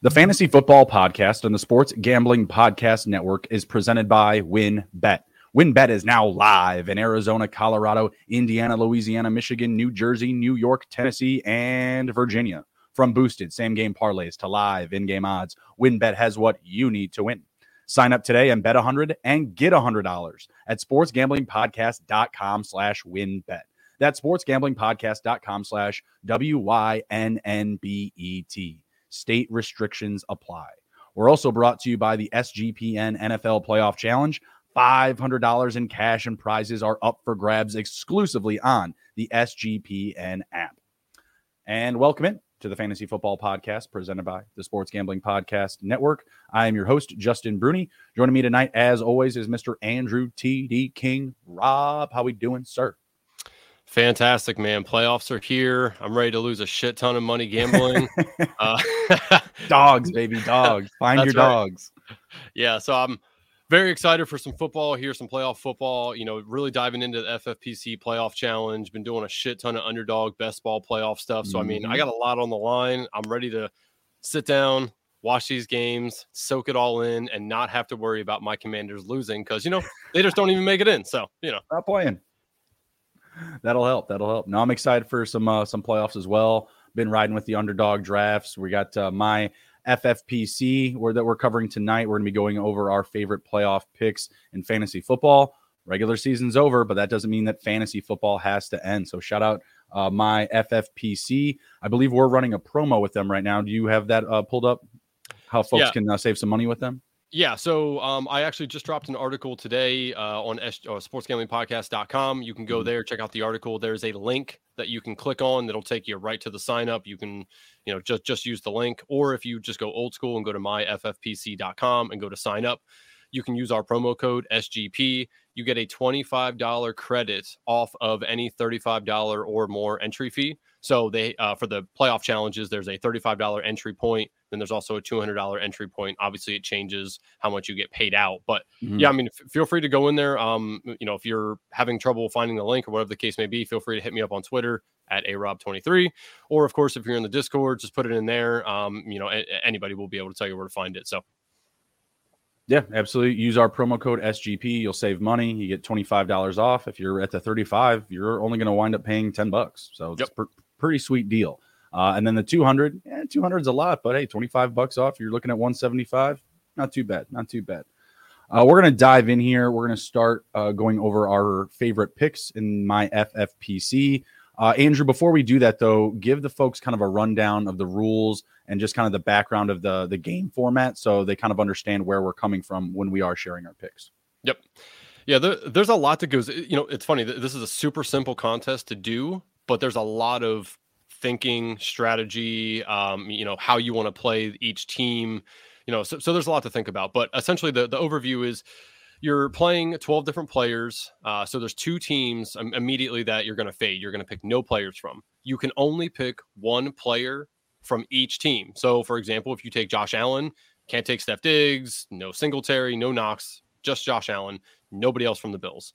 The Fantasy Football Podcast and the Sports Gambling Podcast Network is presented by WynnBET. WynnBET is now live in Arizona, Colorado, Indiana, Louisiana, Michigan, New Jersey, New York, Tennessee, and Virginia. From boosted same-game parlays to live in-game odds, WynnBET has what you need to win. Sign up today and bet $100 and get $100 at sportsgamblingpodcast.com/WynnBET. That's sportsgamblingpodcast.com/WYNNBET. State restrictions apply. We're also brought to you by the SGPN NFL Playoff Challenge. $500 in cash and prizes are up for grabs exclusively on the SGPN app. And welcome in to the Fantasy Football Podcast presented by the Sports Gambling Podcast Network. I am your host, Justin Bruni. Joining me tonight, as always, is Mr. Andrew T.D. King. Rob, how we doing, sir? Fantastic, man. Playoffs are here. I'm ready to lose a shit ton of money gambling. Dogs, baby, dogs. Find your dogs. Yeah, so I'm very excited for some football here, some playoff football. You know, really diving into the FFPC playoff challenge. Been doing a shit ton of underdog best ball playoff stuff. So, I mean, I got a lot on the line. I'm ready to sit down, watch these games, soak it all in, and not have to worry about my Commanders losing because, you know, they just don't even make it in. So, you know. Not playing. That'll help. That'll help. Now I'm excited for some playoffs as well. Been riding with the underdog drafts. We got my FFPC that we're covering tonight. We're going to be going over our favorite playoff picks in fantasy football. Regular season's over, but that doesn't mean that fantasy football has to end. So shout out my FFPC. I believe we're running a promo with them right now. Do you have that pulled up? How folks can save some money with them? Yeah, so I actually just dropped an article today on sportsgamblingpodcast.com. You can go there, check out the article. There's a link that you can click on that'll take you right to the sign up. You can, you know, just use the link, or if you just go old school and go to myffpc.com and go to sign up, you can use our promo code SGP. You get a $25 credit off of any $35 or more entry fee. So they for the playoff challenges, there's a $35 entry point. Then there's also a $200 entry point. Obviously, it changes how much you get paid out. But yeah, I mean, feel free to go in there. You know, if you're having trouble finding the link or whatever the case may be, feel free to hit me up on Twitter at arob23. Or of course, if you're in the Discord, just put it in there. You know, anybody will be able to tell you where to find it. So. Yeah, absolutely. Use our promo code SGP. You'll save money. You get $25 off. If you're at the 35, you're only going to wind up paying $10. So it's pretty sweet deal. And then the 200, 200 is a lot, but hey, $25 off. You're looking at 175. Not too bad. Not too bad. We're going to dive in here. We're going to start going over our favorite picks in my FFPC. Andrew, before we do that, though, give the folks kind of a rundown of the rules and just kind of the background of the game format so they kind of understand where we're coming from when we are sharing our picks. Yep. Yeah, there's a lot that goes, you know, it's funny. This is a super simple contest to do, but there's a lot of thinking, strategy, you know, how you want to play each team, you know, so there's a lot to think about. But essentially the overview is you're playing 12 different players. So there's two teams immediately that you're going to fade. You're going to pick no players from. You can only pick one player from each team. So for example, if you take Josh Allen, can't take Steph Diggs, no Singletary, no Knox, just Josh Allen, nobody else from the Bills.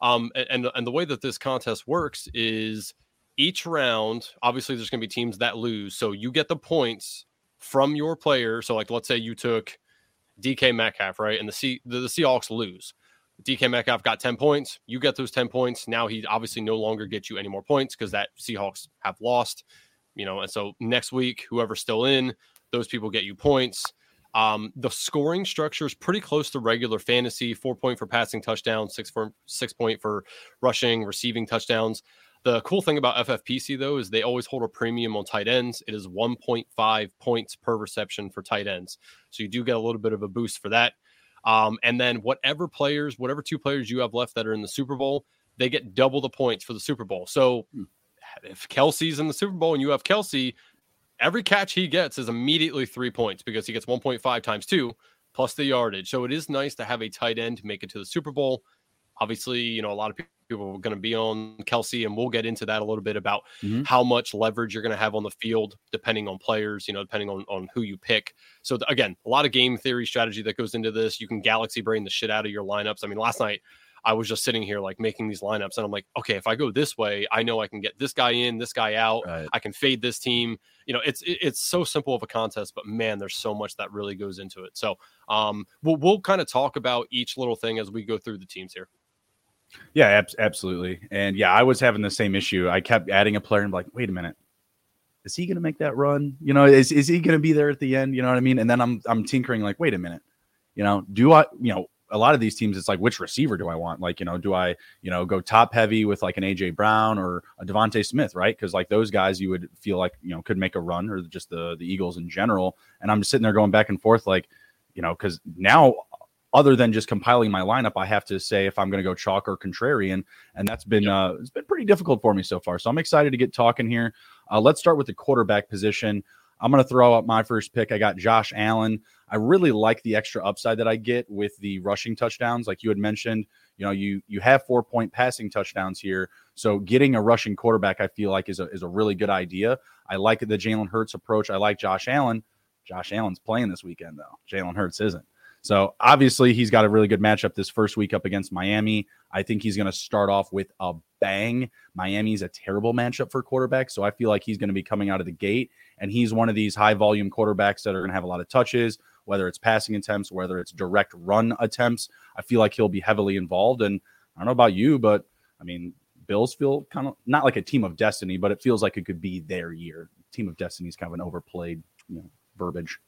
And the way that this contest works is each round, obviously there's going to be teams that lose. So you get the points from your player. So like, let's say you took DK Metcalf, right? And the Seahawks lose. DK Metcalf got 10 points. You get those 10 points. Now he obviously no longer gets you any more points because that Seahawks have lost, you know, and so next week, whoever's still in, those people get you points. The scoring structure is pretty close to regular fantasy, 4 point for passing touchdowns, 6 point for rushing, receiving touchdowns. The cool thing about FFPC, though, is they always hold a premium on tight ends. It is 1.5 points per reception for tight ends. So you do get a little bit of a boost for that. And then whatever 2 players you have left that are in the Super Bowl, they get double the points for the Super Bowl. So if Kelsey's in the Super Bowl and you have Kelsey, every catch he gets is immediately 3 points because he gets 1.5 times 2 plus the yardage. So it is nice to have a tight end make it to the Super Bowl. Obviously, you know, a lot of people are going to be on Kelsey, and we'll get into that a little bit about how much leverage you're going to have on the field, depending on players, you know, depending on who you pick. So again, a lot of game theory strategy that goes into this. You can galaxy brain the shit out of your lineups. I mean, last night I was just sitting here like making these lineups and I'm like, okay, if I go this way, I know I can get this guy in, this guy out. Right. I can fade this team. You know, it's so simple of a contest, but man, there's so much that really goes into it. So we'll kind of talk about each little thing as we go through the teams here. Yeah, absolutely. And yeah, I was having the same issue. I kept adding a player and like, wait a minute. Is he going to make that run? You know, is he going to be there at the end? You know what I mean? And then I'm tinkering like, wait a minute, you know, do I, you know, a lot of these teams, it's like, which receiver do I want? Like, you know, do I, you know, go top heavy with like an AJ Brown or a Devontae Smith, right? Cause like those guys you would feel like, you know, could make a run or just the Eagles in general. And I'm just sitting there going back and forth, like, you know, cause now other than just compiling my lineup, I have to say if I'm going to go chalk or contrarian, and that's been, it's been pretty difficult for me so far. So I'm excited to get talking here. Let's start with the quarterback position. I'm going to throw out my first pick. I got Josh Allen. I really like the extra upside that I get with the rushing touchdowns. Like you had mentioned, you know, you have 4-point passing touchdowns here. So getting a rushing quarterback, I feel like is a really good idea. I like the Jalen Hurts approach. I like Josh Allen. Josh Allen's playing this weekend though. Jalen Hurts isn't. So obviously he's got a really good matchup this first week up against Miami. I think he's going to start off with a bang. Miami's a terrible matchup for quarterbacks, so I feel like he's going to be coming out of the gate, and he's one of these high-volume quarterbacks that are going to have a lot of touches, whether it's passing attempts, whether it's direct run attempts. I feel like he'll be heavily involved, and I don't know about you, but, I mean, Bills feel kind of not like a team of destiny, but it feels like it could be their year. Team of destiny is kind of an overplayed, you know, verbiage.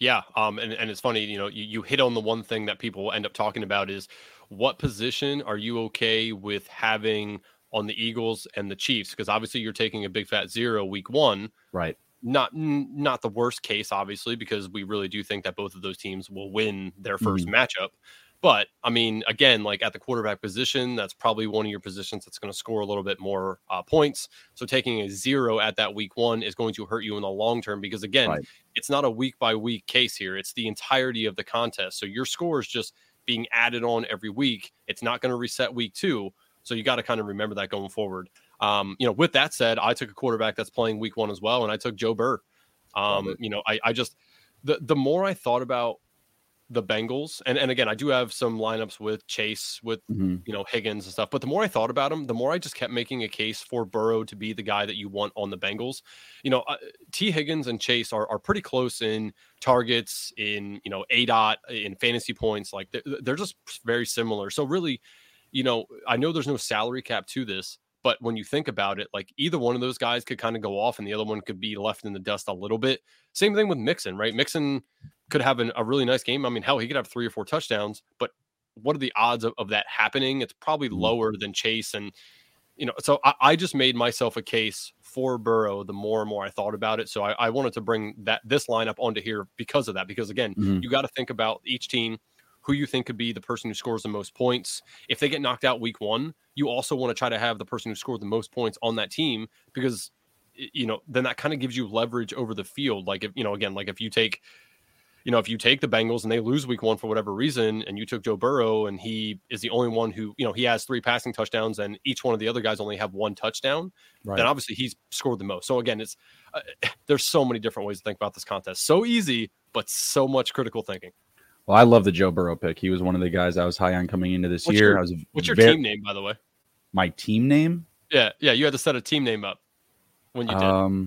Yeah. And it's funny, you know, you hit on the one thing that people end up talking about is what position are you okay with having on the Eagles and the Chiefs? Because obviously you're taking a big fat 0 week 1, right? Not the worst case, obviously, because we really do think that both of those teams will win their first matchup. But I mean, again, like at the quarterback position, that's probably one of your positions that's going to score a little bit more points. So taking a 0 at that week 1 is going to hurt you in the long term, because again, right. It's not a week by week case here. It's the entirety of the contest. So your score is just being added on every week. It's not going to reset week 2. So you got to kind of remember that going forward. You know, with that said, I took a quarterback that's playing week 1 as well. And I took Joe Burrow. You know, I just, the more I thought about the Bengals. And again, I do have some lineups with Chase, with, you know, Higgins and stuff. But the more I thought about him, the more I just kept making a case for Burrow to be the guy that you want on the Bengals. You know, T. Higgins and Chase are pretty close in targets, in, you know, ADOT, in fantasy points. Like they're just very similar. So really, you know, I know there's no salary cap to this, but when you think about it, like either one of those guys could kind of go off and the other one could be left in the dust a little bit. Same thing with Mixon, right? Mixon could have a really nice game. I mean, hell, he could have 3 or 4 touchdowns, but what are the odds of that happening? It's probably lower than Chase. And, you know, so I just made myself a case for Burrow the more and more I thought about it. So I wanted to bring this lineup onto here because of that, because again, you got to think about each team, who you think could be the person who scores the most points. If they get knocked out week 1, you also want to try to have the person who scored the most points on that team, because, you know, then that kind of gives you leverage over the field. Like, if, you know, again, like if you take the Bengals and they lose week 1 for whatever reason, and you took Joe Burrow and he is the only one who, you know, he has 3 passing touchdowns and each one of the other guys only have 1 touchdown, right? Then obviously he's scored the most. So again, it's there's so many different ways to think about this contest. So easy, but so much critical thinking. Well, I love the Joe Burrow pick. He was one of the guys I was high on coming into this year. What's your team name, by the way? My team name? Yeah. You had to set a team name up when you did.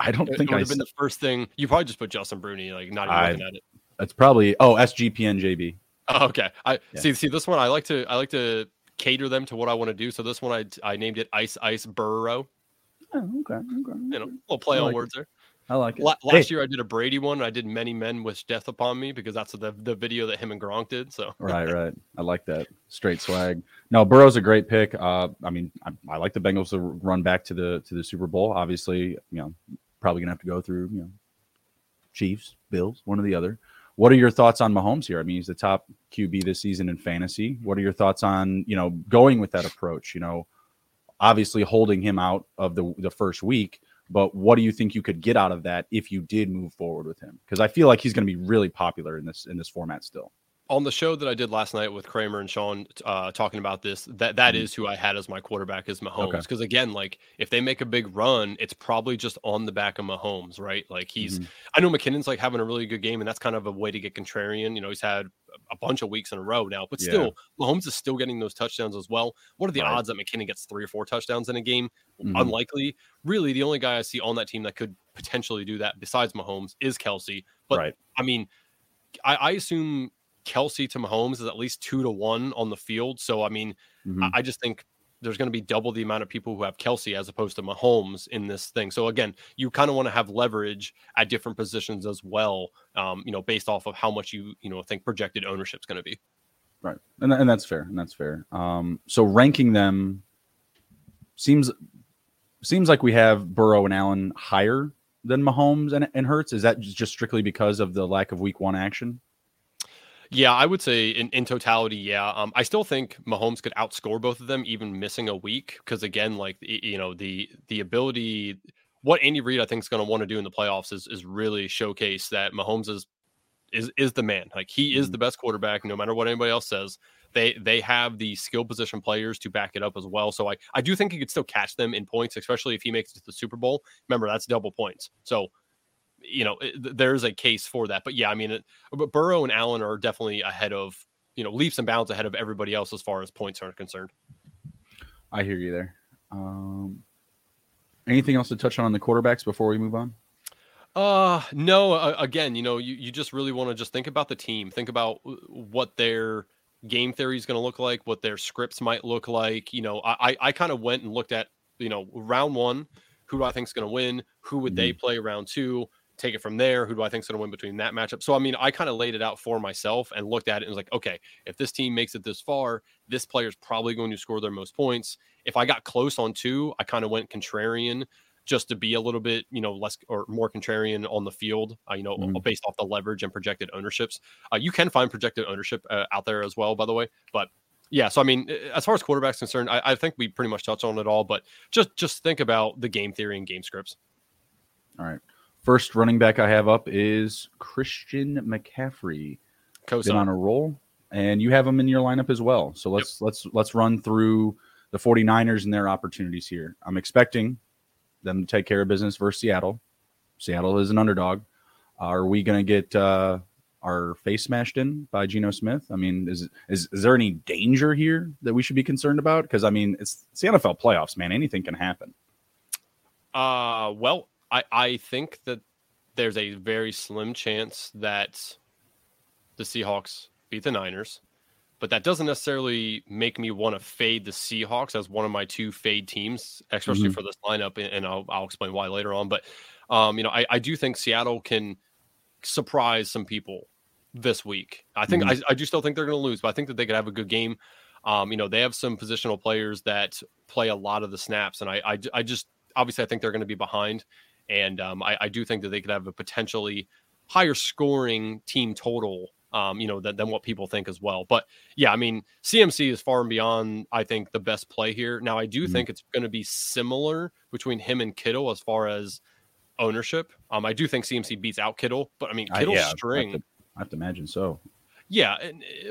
I don't think it would have been the first thing. You probably just put Justin Bruni, like not even looking at it. That's probably SGPN JB. Oh, okay. See this one. I like to cater them to what I want to do. So this one I named it Ice Burrow. Oh, okay. You know, we'll play on words there. I like it. Last year I did a Brady one. And I did Many Men Wish Death Upon Me, because that's the video that him and Gronk did. So right. I like that straight swag. No, Burrow's a great pick. I mean, I like the Bengals to run back to the Super Bowl. Obviously, you know, probably gonna have to go through, you know, Chiefs, Bills, one or the other. What are your thoughts on Mahomes here? I mean, he's the top QB this season in fantasy. What are your thoughts on, you know, going with that approach? You know, obviously holding him out of the first week. But what do you think you could get out of that if you did move forward with him? Because I feel like he's going to be really popular in this format still. On the show that I did last night with Kramer and Sean, talking about this, that is who I had as my quarterback, is Mahomes. Because again, like if they make a big run, it's probably just on the back of Mahomes, right? Like I know McKinnon's like having a really good game, and that's kind of a way to get contrarian. You know, he's had a bunch of weeks in a row now, but still, Mahomes is still getting those touchdowns as well. What are the odds that McKinnon gets 3 or 4 touchdowns in a game? Unlikely. Really, the only guy I see on that team that could potentially do that besides Mahomes is Kelsey. But I mean, I assume Kelsey to Mahomes is at least 2 to 1 on the field. So, I mean, I just think there's going to be double the amount of people who have Kelsey as opposed to Mahomes in this thing. So again, you kind of want to have leverage at different positions as well, you know, based off of how much you know, think projected ownership is going to be. Right. And that's fair. And that's fair. So ranking them seems like we have Burrow and Allen higher than Mahomes and Hurts. Is that just strictly because of the lack of week 1 action? Yeah, I would say in totality, yeah. I still think Mahomes could outscore both of them, even missing a week. Because again, like, you know, the ability, what Andy Reid I think is going to want to do in the playoffs is really showcase that Mahomes is the man. Like, he is the best quarterback, no matter what anybody else says. They have the skill position players to back it up as well. So I do think he could still catch them in points, especially if he makes it to the Super Bowl. Remember, that's double points. So, you know, there's a case for that. But yeah, I mean, but Burrow and Allen are definitely ahead of, you know, leaps and bounds ahead of everybody else as far as points are concerned. I hear you there. Anything else to touch on the quarterbacks before we move on? No, again, you know, you just really want to just think about the team. Think about what their game theory is going to look like, what their scripts might look like. You know, I kind of went and looked at, you know, round 1, who do I think is going to win? Who would they play round 2? Take it from there. Who do I think is going to win between that matchup? So, I mean, I kind of laid it out for myself and looked at it and was like, okay, if this team makes it this far, this player is probably going to score their most points. If I got close on 2, I kind of went contrarian just to be a little bit, you know, less or more contrarian on the field, you know, based off the leverage and projected ownerships. You can find projected ownership out there as well, by the way. But yeah, so I mean, as far as quarterbacks concerned, I think we pretty much touched on it all, but just think about the game theory and game scripts. All right. First running back I have up is Christian McCaffrey. Co's been on a roll, and you have him in your lineup as well. So let's run through the 49ers and their opportunities here. I'm expecting them to take care of business versus Seattle. Seattle is an underdog. Are we going to get our face smashed in by Geno Smith? I mean, is there any danger here that we should be concerned about? Because I mean, it's the NFL playoffs, man. Anything can happen. Well, I think that there's a very slim chance that the Seahawks beat the Niners, but that doesn't necessarily make me want to fade the Seahawks as one of my 2 fade teams, especially for this lineup, and I'll explain why later on. But, you know, I do think Seattle can surprise some people this week. I think I do still think they're going to lose, but I think that they could have a good game. You know, they have some positional players that play a lot of the snaps, and I just obviously I think they're going to be behind. And I do think that they could have a potentially higher scoring team total, you know, than what people think as well. But yeah, I mean, CMC is far and beyond, I think, the best play here. Now, I do think it's going to be similar between him and Kittle as far as ownership. I do think CMC beats out Kittle, but I mean, Kittle's string. I have to imagine so. Yeah,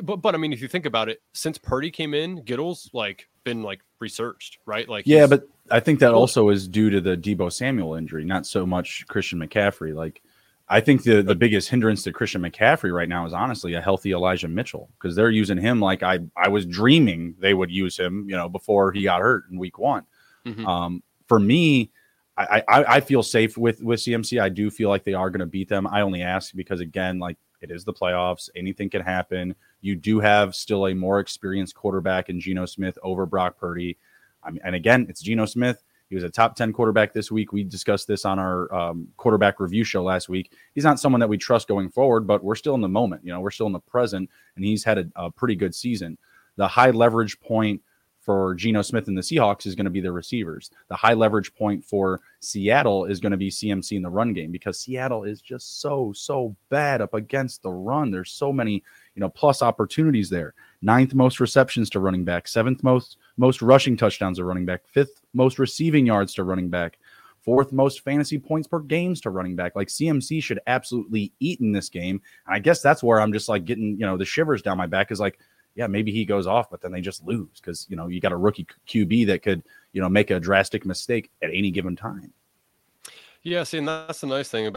but I mean, if you think about it, since Purdy came in, Kittle's like been like researched, right? Like, yeah, but I think that also is due to the Deebo Samuel injury, not so much Christian McCaffrey. Like, I think the biggest hindrance to Christian McCaffrey right now is honestly a healthy Elijah Mitchell, because they're using him like I was dreaming they would use him, you know, before he got hurt in week 1. For me, I feel safe with CMC. I do feel like they are going to beat them. I only ask because, again, like, it is the playoffs. Anything can happen. You do have still a more experienced quarterback in Geno Smith over Brock Purdy. I mean, and again, it's Geno Smith. He was a top 10 quarterback this week. We discussed this on our quarterback review show last week. He's not someone that we trust going forward, but we're still in the moment. You know, we're still in the present, and he's had a pretty good season. The high leverage point for Geno Smith and the Seahawks is going to be their receivers. The high leverage point for Seattle is going to be CMC in the run game, because Seattle is just so bad up against the run. There's so many, you know, plus opportunities there. 9th most receptions to running back, 7th most rushing touchdowns to running back, 5th most receiving yards to running back, 4th most fantasy points per games to running back. Like, CMC should absolutely eat in this game. And I guess that's where I'm just like getting, you know, the shivers down my back is like, yeah, maybe he goes off, but then they just lose because, you know, you got a rookie QB that could, you know, make a drastic mistake at any given time. Yeah, see, and that's the nice thing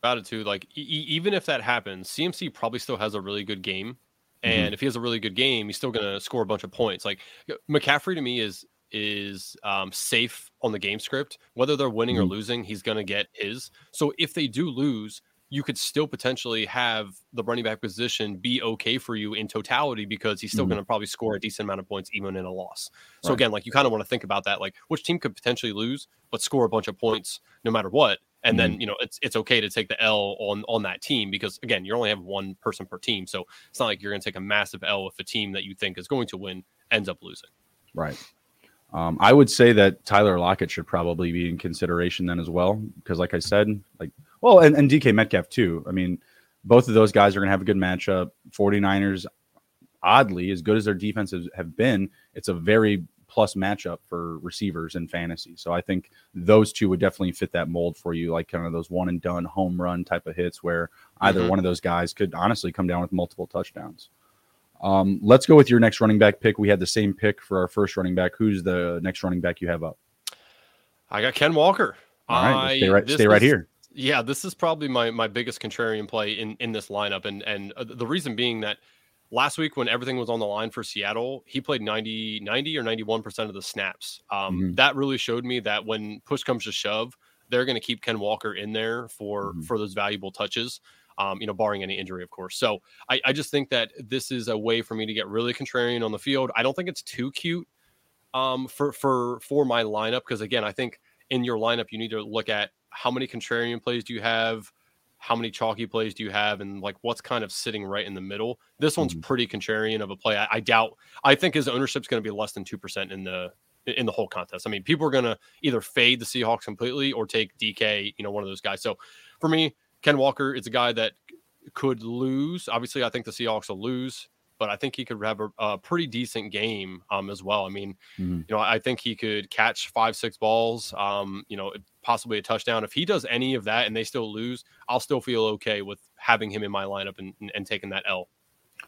about it, too. Like, even if that happens, CMC probably still has a really good game. And if he has a really good game, he's still going to score a bunch of points. Like McCaffrey to me is safe on the game script. Whether they're winning or losing, he's going to get his. So if they do lose, you could still potentially have the running back position be okay for you in totality because he's still going to probably score a decent amount of points even in a loss. So again, like you kind of want to think about that, like which team could potentially lose but score a bunch of points no matter what. And then, you know, it's okay to take the L on that team because, again, you only have one person per team. So it's not like you're going to take a massive L if a team that you think is going to win ends up losing. Right. I would say that Tyler Lockett should probably be in consideration then as well because, like I said, and DK Metcalf too. I mean, both of those guys are going to have a good matchup. 49ers, oddly, as good as their defenses have been, it's a very plus matchup for receivers in fantasy. So I think those two would definitely fit that mold for you, like kind of those one and done home run type of hits where either one of those guys could honestly come down with multiple touchdowns. Let's go with your next running back pick. We had the same pick for our first running back. Who's the next running back you have up? I got Ken Walker. All right, stay right here. Yeah, this is probably my biggest contrarian play in this lineup. And the reason being that last week, when everything was on the line for Seattle, he played 90 or 91% of the snaps. That really showed me that when push comes to shove, they're going to keep Ken Walker in there for those valuable touches, barring any injury, of course. So I just think that this is a way for me to get really contrarian on the field. I don't think it's too cute for my lineup because, again, I think in your lineup, you need to look at how many contrarian plays do you have, how many chalky plays do you have, and like what's kind of sitting right in the middle. This one's pretty contrarian of a play. I think his ownership's going to be less than 2% in the whole contest. I mean, people are going to either fade the Seahawks completely or take DK, one of those guys. So for me, Ken Walker is a guy that could lose. Obviously, I think the Seahawks will lose, but I think he could have a pretty decent game as well. I mean, I think he could catch 5-6 balls, possibly a touchdown. If he does any of that and they still lose, I'll still feel okay with having him in my lineup and taking that L.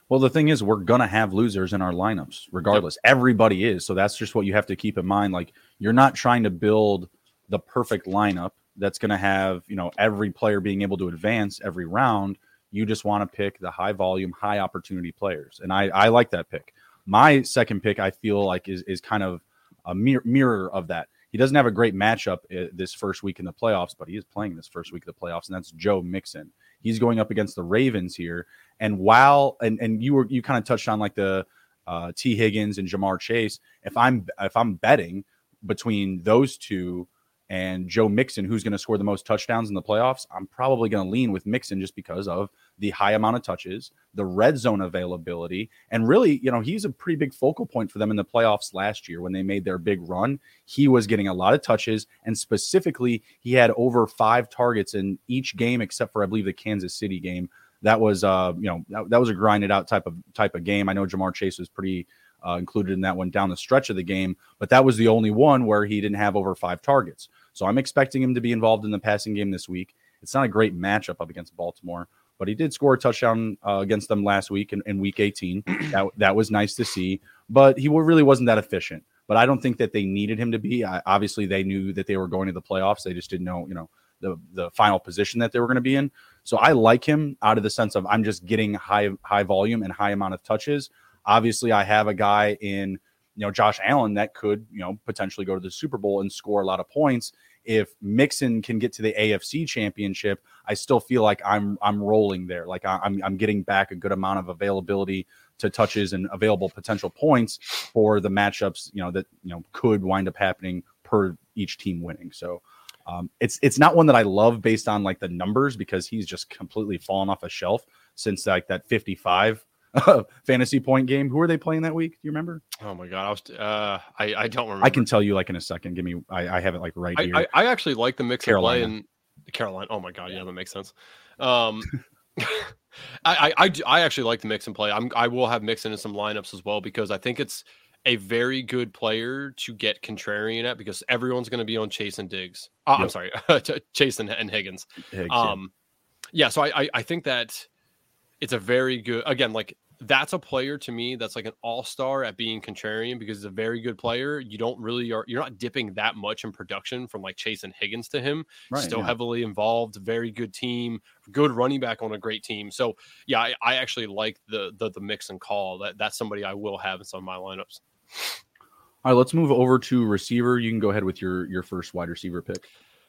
Well, the thing is, we're going to have losers in our lineups regardless. Yep. Everybody is. So that's just what you have to keep in mind. Like, you're not trying to build the perfect lineup that's going to have, every player being able to advance every round. You just want to pick the high volume, high opportunity players. And I like that pick. My second pick, I feel like, is kind of a mirror of that. He doesn't have a great matchup this first week in the playoffs, but he is playing this first week of the playoffs, and that's Joe Mixon. He's going up against the Ravens here, and while and you kind of touched on like the T. Higgins and Jamar Chase. If I'm betting between those two and Joe Mixon, who's going to score the most touchdowns in the playoffs, I'm probably going to lean with Mixon just because of the high amount of touches, the red zone availability, and really, he's a pretty big focal point for them in the playoffs last year when they made their big run. He was getting a lot of touches, and specifically, he had over 5 targets in each game except for, I believe, the Kansas City game. That was, that was a grinded out type of game. I know Jamar Chase was pretty included in that one down the stretch of the game, but that was the only one where he didn't have over 5 targets. So I'm expecting him to be involved in the passing game this week. It's not a great matchup up against Baltimore, but he did score a touchdown against them last week in Week 18. That was nice to see, but he really wasn't that efficient. But I don't think that they needed him to be. Obviously, they knew that they were going to the playoffs. They just didn't know, the final position that they were going to be in. So I like him out of the sense of I'm just getting high volume and high amount of touches. Obviously, I have a guy in, Josh Allen that could, potentially go to the Super Bowl and score a lot of points. If Mixon can get to the AFC Championship, I still feel like I'm rolling there. Like I'm getting back a good amount of availability to touches and available potential points for the matchups, that could wind up happening per each team winning. So it's not one that I love based on like the numbers because he's just completely fallen off a shelf since like that 55. Fantasy point game. Who are they playing that week? Do you remember? Oh my god, I don't remember. I can tell you like in a second. Give me, I have it like right here. I actually like the Mixon play in Carolina. Oh my god, yeah, that makes sense. I actually like the Mixon play. I will have Mixon in some lineups as well because I think it's a very good player to get contrarian at because everyone's going to be on Chase and Diggs. Yep. I'm sorry, Chase and Higgins. Higgs, yeah. So I think that it's a very good, again, like that's a player to me that's like an all-star at being contrarian, because he's a very good player. You don't really are, you're not dipping that much in production from like Chase and Higgins to him, right, still heavily involved, very good team, good running back on a great team. So yeah, I actually like the mix and call. That's somebody I will have in some of my lineups. All right, let's move over to receiver. You can go ahead with your first wide receiver pick.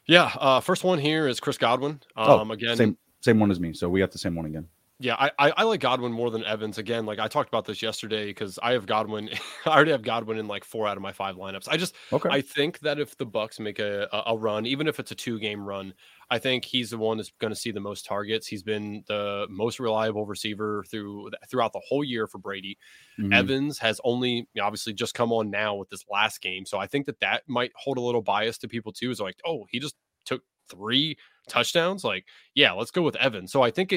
Yeah. First one here is Chris Godwin. Again, same one as me. So we got the same one again. Yeah, I like Godwin more than Evans. Again, like I talked about this yesterday, because I have Godwin. I already have Godwin in like 4 out of my 5 lineups. I think that if the Bucs make a run, even if it's a 2-game run, I think he's the one that's going to see the most targets. He's been the most reliable receiver throughout the whole year for Brady. Mm-hmm. Evans has only obviously just come on now with this last game, so I think that might hold a little bias to people too. Is like, oh, he just took 3 touchdowns, like, yeah, let's go with Evans. So I think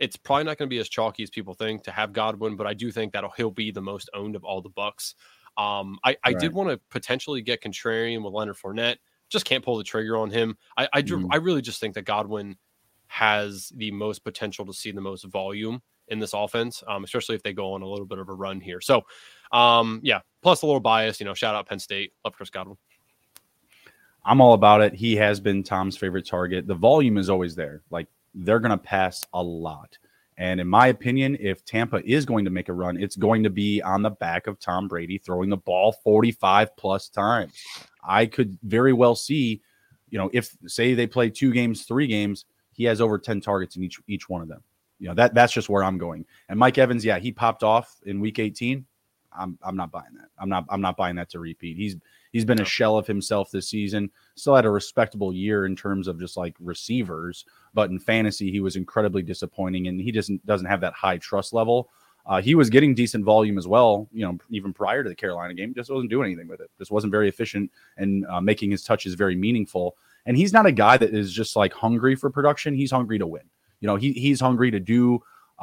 it's probably not going to be as chalky as people think to have Godwin, but I do think that he'll be the most owned of all the Bucs. I did want to potentially get contrarian with Leonard Fournette. Just can't pull the trigger on him. I really just think that Godwin has the most potential to see the most volume in this offense, especially if they go on a little bit of a run here. So plus a little bias, shout out Penn State, love Chris Godwin. I'm all about it. He has been Tom's favorite target. The volume is always there. Like, they're going to pass a lot. And in my opinion, if Tampa is going to make a run, it's going to be on the back of Tom Brady throwing the ball 45 plus times. I could very well see, if say they play 2 games, 3 games, he has over 10 targets in each one of them. That's just where I'm going. And Mike Evans, yeah, he popped off in week 18. I'm not buying that. I'm not buying that to repeat. He's been a shell of himself this season. Still had a respectable year in terms of just like receivers, but in fantasy he was incredibly disappointing, and he doesn't have that high trust level. He was getting decent volume as well, even prior to the Carolina game. Just wasn't doing anything with it. Just wasn't very efficient and making his touches very meaningful. And he's not a guy that is just like hungry for production. He's hungry to win. He's hungry to do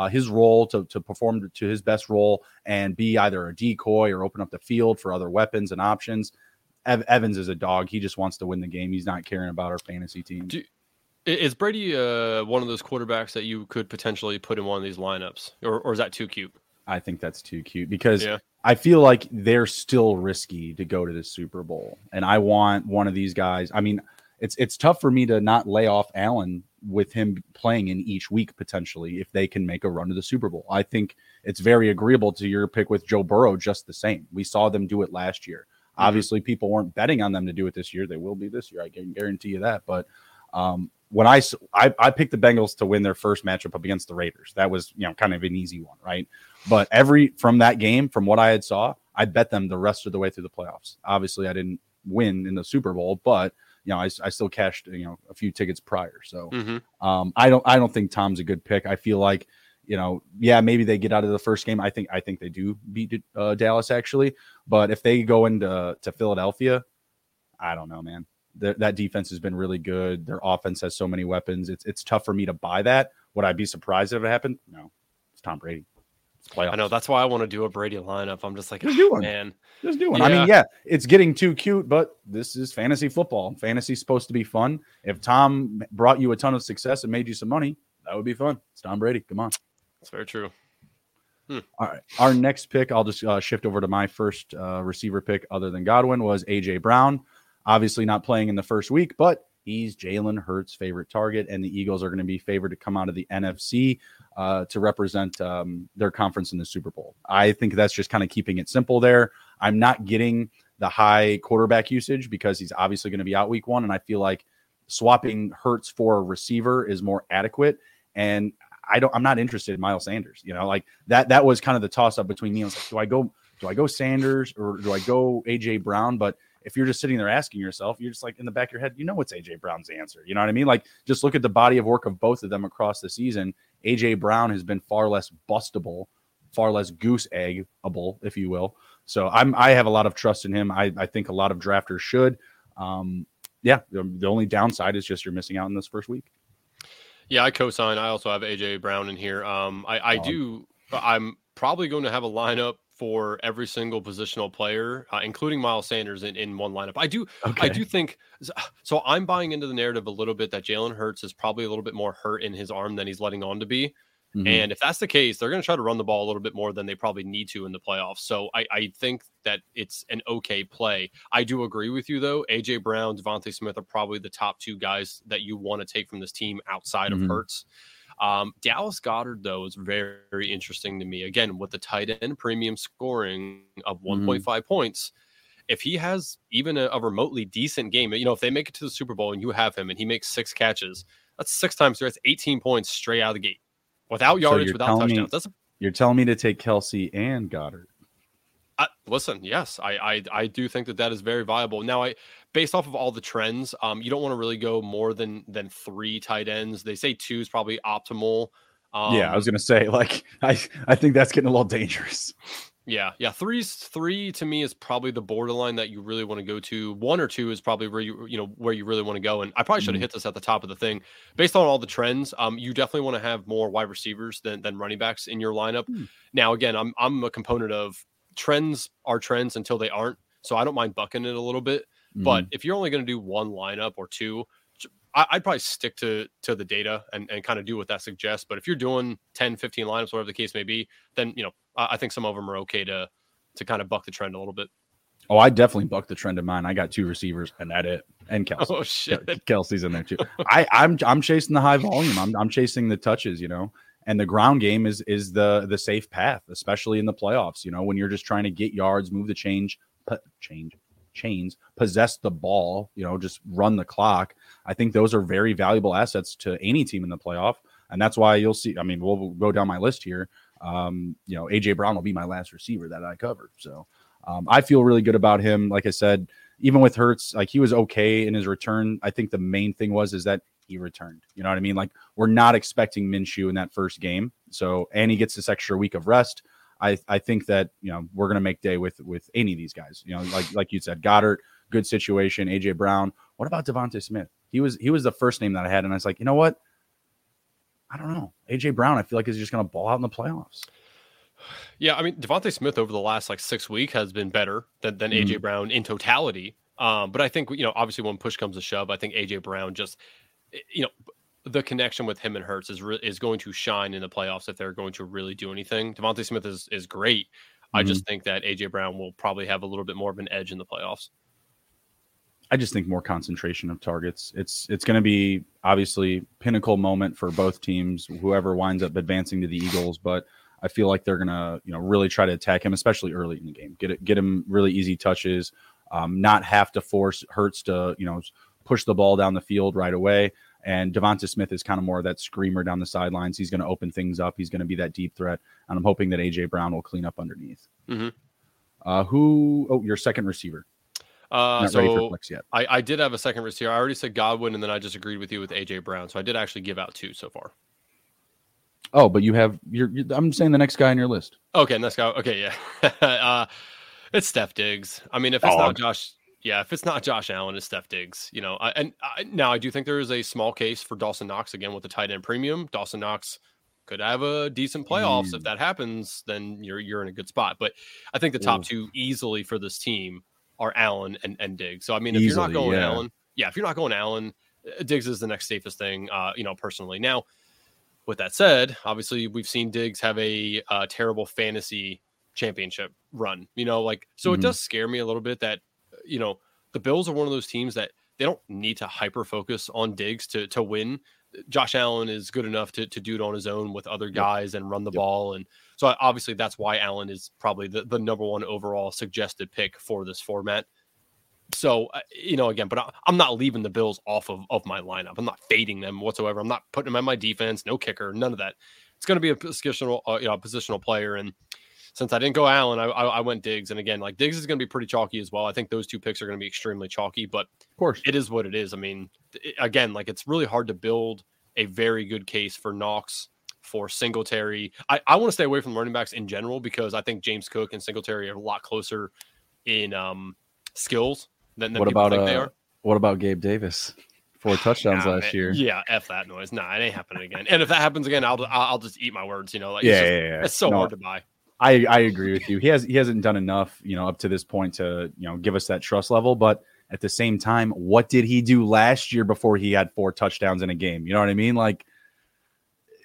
his role, to perform to his best role and be either a decoy or open up the field for other weapons and options. Evans is a dog. He just wants to win the game. He's not caring about our fantasy team. Is Brady one of those quarterbacks that you could potentially put in one of these lineups, or is that too cute? I think that's too cute, because I feel like they're still risky to go to the Super Bowl, and I want one of these guys. I mean, it's tough for me to not lay off Allen with him playing in each week, potentially, if they can make a run to the Super Bowl. I think it's very agreeable to your pick with Joe Burrow just the same. We saw them do it last year. Mm-hmm. Obviously, people weren't betting on them to do it this year. They will be this year. I can guarantee you that. But when I picked the Bengals to win their first matchup up against the Raiders, that was kind of an easy one, right? But from that game, from what I had saw, I bet them the rest of the way through the playoffs. Obviously, I didn't win in the Super Bowl, but I still cashed a few tickets prior. So I don't think Tom's a good pick. I feel like maybe they get out of the first game. I think they do beat Dallas actually, but if they go into Philadelphia, I don't know, man. That defense has been really good. Their offense has so many weapons. It's tough for me to buy that. Would I be surprised if it happened? No, it's Tom Brady. Playoffs. I know, that's why I want to do a Brady lineup. I'm just like, man, just do one. Yeah. I mean, it's getting too cute, but this is fantasy football. Fantasy's supposed to be fun. If Tom brought you a ton of success and made you some money, that would be fun. It's Tom Brady. Come on, that's very true. All right, our next pick. I'll just shift over to my first receiver pick. Other than Godwin, was AJ Brown. Obviously, not playing in the first week, but he's Jalen Hurts' favorite target, and the Eagles are going to be favored to come out of the NFC to represent their conference in the Super Bowl. I think that's just kind of keeping it simple there. I'm not getting the high quarterback usage because he's obviously going to be out week 1, and I feel like swapping Hurts for a receiver is more adequate. And I'm not interested in Miles Sanders. Like that was kind of the toss up between me. I was like, do I go Sanders or do I go AJ Brown? But if you're just sitting there asking yourself, you're just like in the back of your head, it's AJ Brown's answer. You know what I mean? Like, just look at the body of work of both of them across the season. AJ Brown has been far less bustable, far less goose eggable, if you will. So I have a lot of trust in him. I think a lot of drafters should. The only downside is just you're missing out in this first week. Yeah, I co-sign. I also have AJ Brown in here. I'm probably going to have a lineup for every single positional player, including Miles Sanders in one lineup. I do think so. I'm buying into the narrative a little bit that Jalen Hurts is probably a little bit more hurt in his arm than he's letting on to be. Mm-hmm. And if that's the case, they're going to try to run the ball a little bit more than they probably need to in the playoffs. So I think that it's an okay play. I do agree with you, though. A.J. Brown, Devontae Smith are probably the top two guys that you want to take from this team outside mm-hmm. of Hurts. Dallas Goedert, though, is very, very interesting to me. Again, with the tight end premium scoring of 1.5 mm-hmm. points, if he has even a remotely decent game, you know, if they make it to the Super Bowl and you have him and he makes 6 catches, that's 6 times. That's 18 points straight out of the gate. Without yardage, so without touchdowns. You're telling me to take Kelsey and Goddard. Listen, yes, I do think that is very viable. Now, based off of all the trends, you don't want to really go more than 3 tight ends. They say 2 is probably optimal. Yeah, I was going to say, like, I think that's getting a little dangerous. Yeah. 3 to me is probably the borderline that you really want to go to. 1 or 2 is probably where you really want to go. And I probably should have hit this at the top of the thing. Based on all the trends, you definitely want to have more wide receivers than running backs in your lineup. Mm. Now, again, I'm a component of trends are trends until they aren't. So I don't mind bucking it a little bit. Mm. But if you're only going to do 1 lineup or 2, I'd probably stick to the data and kind of do what that suggests. But if you're doing 10, 15 lineups, whatever the case may be, then, I think some of them are okay to kind of buck the trend a little bit. Oh, I definitely bucked the trend in mine. I got 2 receivers and that it. And Kelsey. Oh, shit. Kelsey's in there too. I'm chasing the high volume. I'm chasing the touches, and the ground game is the safe path, especially in the playoffs, when you're just trying to get yards, move the chains, possess the ball, just run the clock. I think those are very valuable assets to any team in the playoff. And that's why you'll see, we'll go down my list here. AJ Brown will be my last receiver that I cover. So I feel really good about him. Like I said, even with Hurts, like he was okay in his return. I think the main thing is that he returned, you know what I mean? Like we're not expecting Minshew in that first game. So, and he gets this extra week of rest. I think that, we're going to make day with any of these guys, like you said, Goddard, good situation. AJ Brown. What about Devontae Smith? He was the first name that I had. And I was like, you know what? I don't know. AJ Brown, I feel like he's just going to ball out in the playoffs. Yeah. Devontae Smith over the last 6 weeks has been better than AJ Brown in totality. But I think, obviously when push comes to shove, I think AJ Brown just, the connection with him and Hurts is going to shine in the playoffs if they're going to really do anything. Devontae Smith is great. I just think that AJ Brown will probably have a little bit more of an edge in the playoffs. I just think more concentration of targets. It's going to be obviously pinnacle moment for both teams, whoever winds up advancing to the Eagles, but I feel like they're going to, really try to attack him, especially early in the game. Get him really easy touches, not have to force Hurts to, push the ball down the field right away. And Devonta Smith is kind of more of that screamer down the sidelines. He's going to open things up. He's going to be that deep threat. And I'm hoping that A.J. Brown will clean up underneath. Mm-hmm. Your second receiver. Not ready for flex yet. I did have a second receiver. I already said Godwin, and then I just agreed with you with A.J. Brown. So I did actually give out 2 so far. Oh, but you have I'm saying the next guy on your list. Okay, next guy. Okay, yeah. It's Steph Diggs. If it's not Josh... Yeah, if it's not Josh Allen, it's Steph Diggs. Now I do think there is a small case for Dawson Knox again with the tight end premium. Dawson Knox could have a decent playoffs. If that happens, then you're in a good spot. But I think the top 2 easily for this team are Allen and Diggs. So if you're not going Allen, if you're not going Allen, Diggs is the next safest thing. Personally. Now, with that said, obviously we've seen Diggs have a terrible fantasy championship run. It does scare me a little bit that. The Bills are one of those teams that they don't need to hyper-focus on Diggs to win. Josh Allen is good enough to do it on his own with other guys and run the ball. And so obviously that's why Allen is probably the number 1 overall suggested pick for this format. So, but I'm not leaving the Bills off of my lineup. I'm not fading them whatsoever. I'm not putting them in my defense, no kicker, none of that. It's going to be a positional, positional player. And since I didn't go Allen, I went Diggs. And again, Diggs is going to be pretty chalky as well. I think those 2 picks are going to be extremely chalky, but of course it is what it is. It's really hard to build a very good case for Knox, for Singletary. I want to stay away from running backs in general because I think James Cook and Singletary are a lot closer in skills than what people about, think they are. What about Gabe Davis? 4 touchdowns last year. Yeah, F that noise. Nah, it ain't happening again. And if that happens again, I'll just eat my words, It's so hard to buy. I agree with you. He hasn't done enough, up to this point to, give us that trust level. But at the same time, what did he do last year before he had 4 touchdowns in a game? You know what I mean?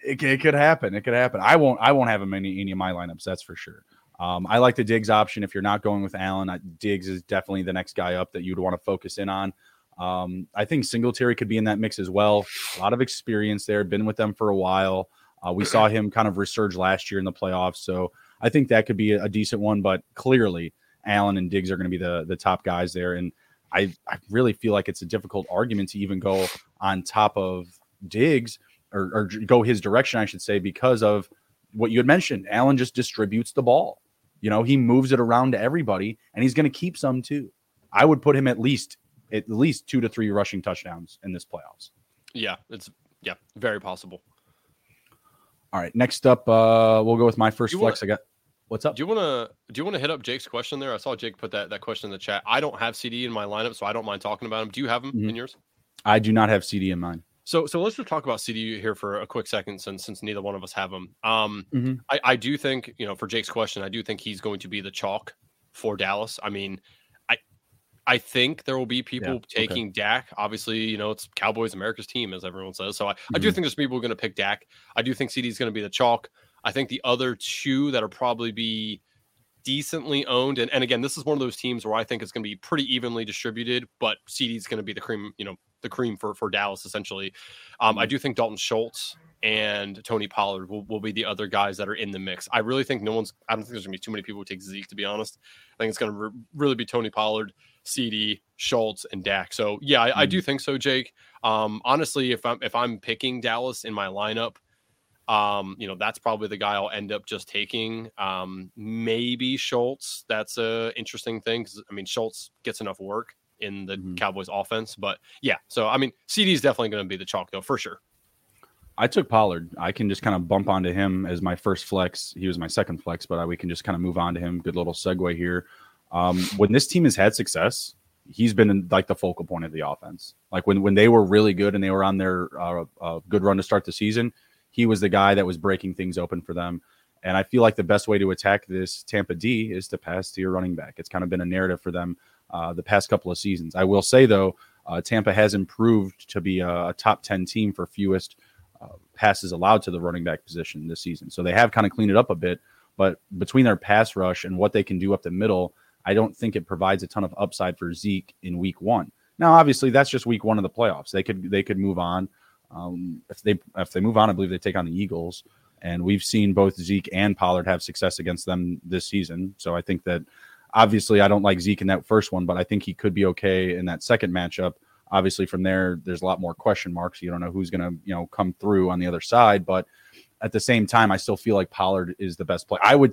it could happen. It could happen. I won't have him in any of my lineups. That's for sure. I like the Diggs option. If you're not going with Allen, Diggs is definitely the next guy up that you'd want to focus in on. I think Singletary could be in that mix as well. A lot of experience there, been with them for a while. We saw him kind of resurge last year in the playoffs. So I think that could be a decent one, but clearly Allen and Diggs are going to be the top guys there. And I really feel like it's a difficult argument to even go on top of Diggs or go his direction, I should say, because of what you had mentioned. Allen just distributes the ball. You know, he moves it around to everybody, and he's going to keep some too. I would put him at least 2 to 3 rushing touchdowns in this playoffs. Yeah, it's very possible. All right, next up, we'll go with my first flex. What's up? Do you want to hit up Jake's question there? I saw Jake put that question in the chat. I don't have CD in my lineup, so I don't mind talking about him. Do you have him in yours? I do not have CD in mine. So let's just talk about CD here for a quick second, since neither one of us have him. I do think, you know, for Jake's question, I do think he's going to be the chalk for Dallas. I mean, I think there will be people taking Dak. Obviously, you know, it's Cowboys, America's team, as everyone says. So I do think there's people going to pick Dak. I do think CD is going to be the chalk. I think the other two that'll probably be decently owned. And again, this is one of those teams where I think it's going to be pretty evenly distributed, but CD is going to be the cream, you know, the cream for Dallas, essentially. I do think Dalton Schultz and Tony Pollard will be the other guys that are in the mix. I really think I don't think there's going to be too many people who take Zeke, to be honest. I think it's going to really be Tony Pollard, CD, Schultz, and Dak. So yeah, I do think so, Jake. Honestly, if I'm picking Dallas in my lineup, you know, that's probably the guy I'll end up just taking. Maybe Schultz. That's a interesting thing, 'cause I mean, Schultz gets enough work in the Cowboys offense, but yeah. So, I mean, CD is definitely going to be the chalk though, for sure. I took Pollard. I can just kind of bump onto him as my first flex. He was my second flex, but we can just kind of move on to him. Good little segue here. When this team has had success, he's been like the focal point of the offense. Like when they were really good and they were on their good run to start the season, he was the guy that was breaking things open for them. And I feel like the best way to attack this Tampa D is to pass to your running back. It's kind of been a narrative for them the past couple of seasons. I will say, though, Tampa has improved to be a top 10 team for fewest passes allowed to the running back position this season. So they have kind of cleaned it up a bit. But between their pass rush and what they can do up the middle, I don't think it provides a ton of upside for Zeke in week 1. Now, obviously, that's just week 1 of the playoffs. They could move on. If they move on, I believe they take on the Eagles, and we've seen both Zeke and Pollard have success against them this season. So I think that obviously I don't like Zeke in that first one, but I think he could be okay in that second matchup. Obviously from there's a lot more question marks. You don't know who's going to, you know, come through on the other side, but at the same time, I still feel like Pollard is the best play. I would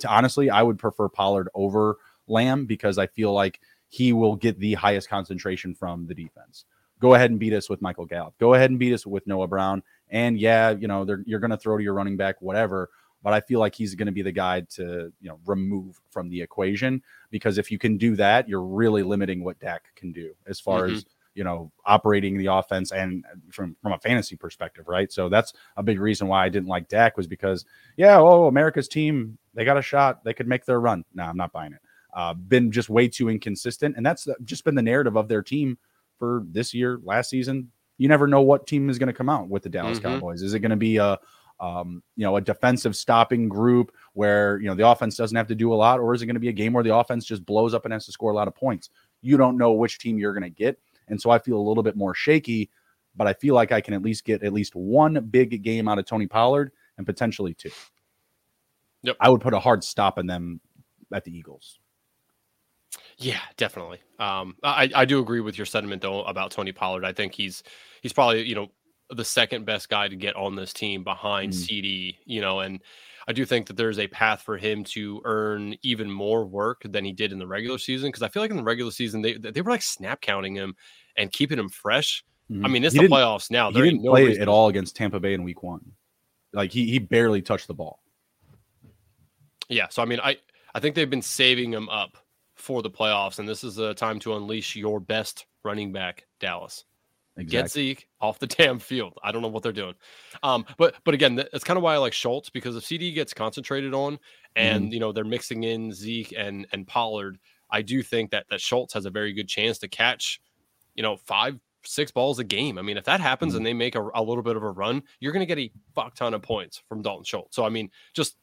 prefer Pollard over Lamb because I feel like he will get the highest concentration from the defense. Go ahead and beat us with Michael Gallup. Go ahead and beat us with Noah Brown. And yeah, you know, you're going to throw to your running back, whatever. But I feel like he's going to be the guy to, you know, remove from the equation, because if you can do that, you're really limiting what Dak can do as far as, you know, operating the offense and from a fantasy perspective, right? So that's a big reason why I didn't like Dak was because, America's team, they got a shot. They could make their run. No, I'm not buying it. Been just way too inconsistent. And that's just been the narrative of their team for this year, last season. You never know what team is going to come out with the Dallas Cowboys. Is it going to be a defensive stopping group where, you know, the offense doesn't have to do a lot, or is it going to be a game where the offense just blows up and has to score a lot of points? You don't know which team you're going to get. And so I feel a little bit more shaky, but I feel like I can at least get at least one big game out of Tony Pollard and potentially two. Yep. I would put a hard stop on them at the Eagles. Yeah, definitely. I do agree with your sentiment though about Tony Pollard. I think he's probably, you know, the second best guy to get on this team behind CD, you know, and I do think that there's a path for him to earn even more work than he did in the regular season. 'Cause I feel like in the regular season, they were like snap counting him and keeping him fresh. I mean, it's the playoffs now. He didn't play at all against Tampa Bay in week 1. Like he barely touched the ball. Yeah. So, I mean, I think they've been saving him up for the playoffs, and this is a time to unleash your best running back, Dallas. Exactly. Get Zeke off the damn field. I don't know what they're doing. But again, that's kind of why I like Schultz, because if CD gets concentrated on and, you know, they're mixing in Zeke and Pollard, I do think that Schultz has a very good chance to catch, you know, 5, six balls a game. I mean, if that happens and they make a little bit of a run, you're going to get a fuck ton of points from Dalton Schultz. So, I mean, just,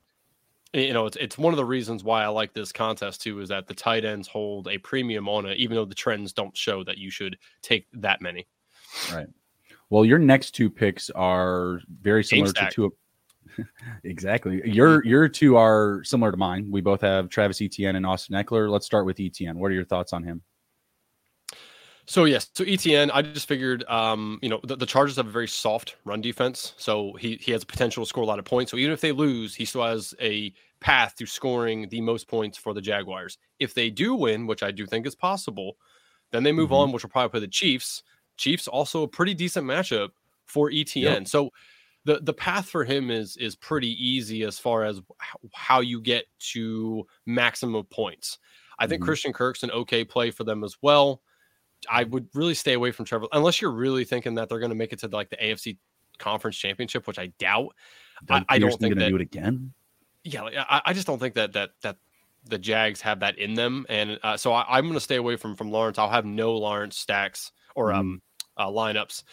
you know, it's one of the reasons why I like this contest too, is that the tight ends hold a premium on it, even though the trends don't show that you should take that many. Right. Well, your next two picks are very similar to two of exactly. Your two are similar to mine. We both have Travis Etienne and Austin Eckler. Let's start with Etienne. What are your thoughts on him? So, yes. So, Etienne, I just figured, you know, the Chargers have a very soft run defense. So, he has a potential to score a lot of points. So, even if they lose, he still has a path to scoring the most points for the Jaguars. If they do win, which I do think is possible, then they move on, which will probably play the Chiefs. Chiefs also a pretty decent matchup for Etienne. Yep. So, the path for him is pretty easy as far as how you get to maximum points. I think Christian Kirk's an okay play for them as well. I would really stay away from Trevor unless you're really thinking that they're going to make it to like the AFC Conference Championship, which I doubt. I don't think they do it again. Yeah, like, I just don't think that the Jags have that in them, and so I'm going to stay away from Lawrence. I'll have no Lawrence stacks or lineups.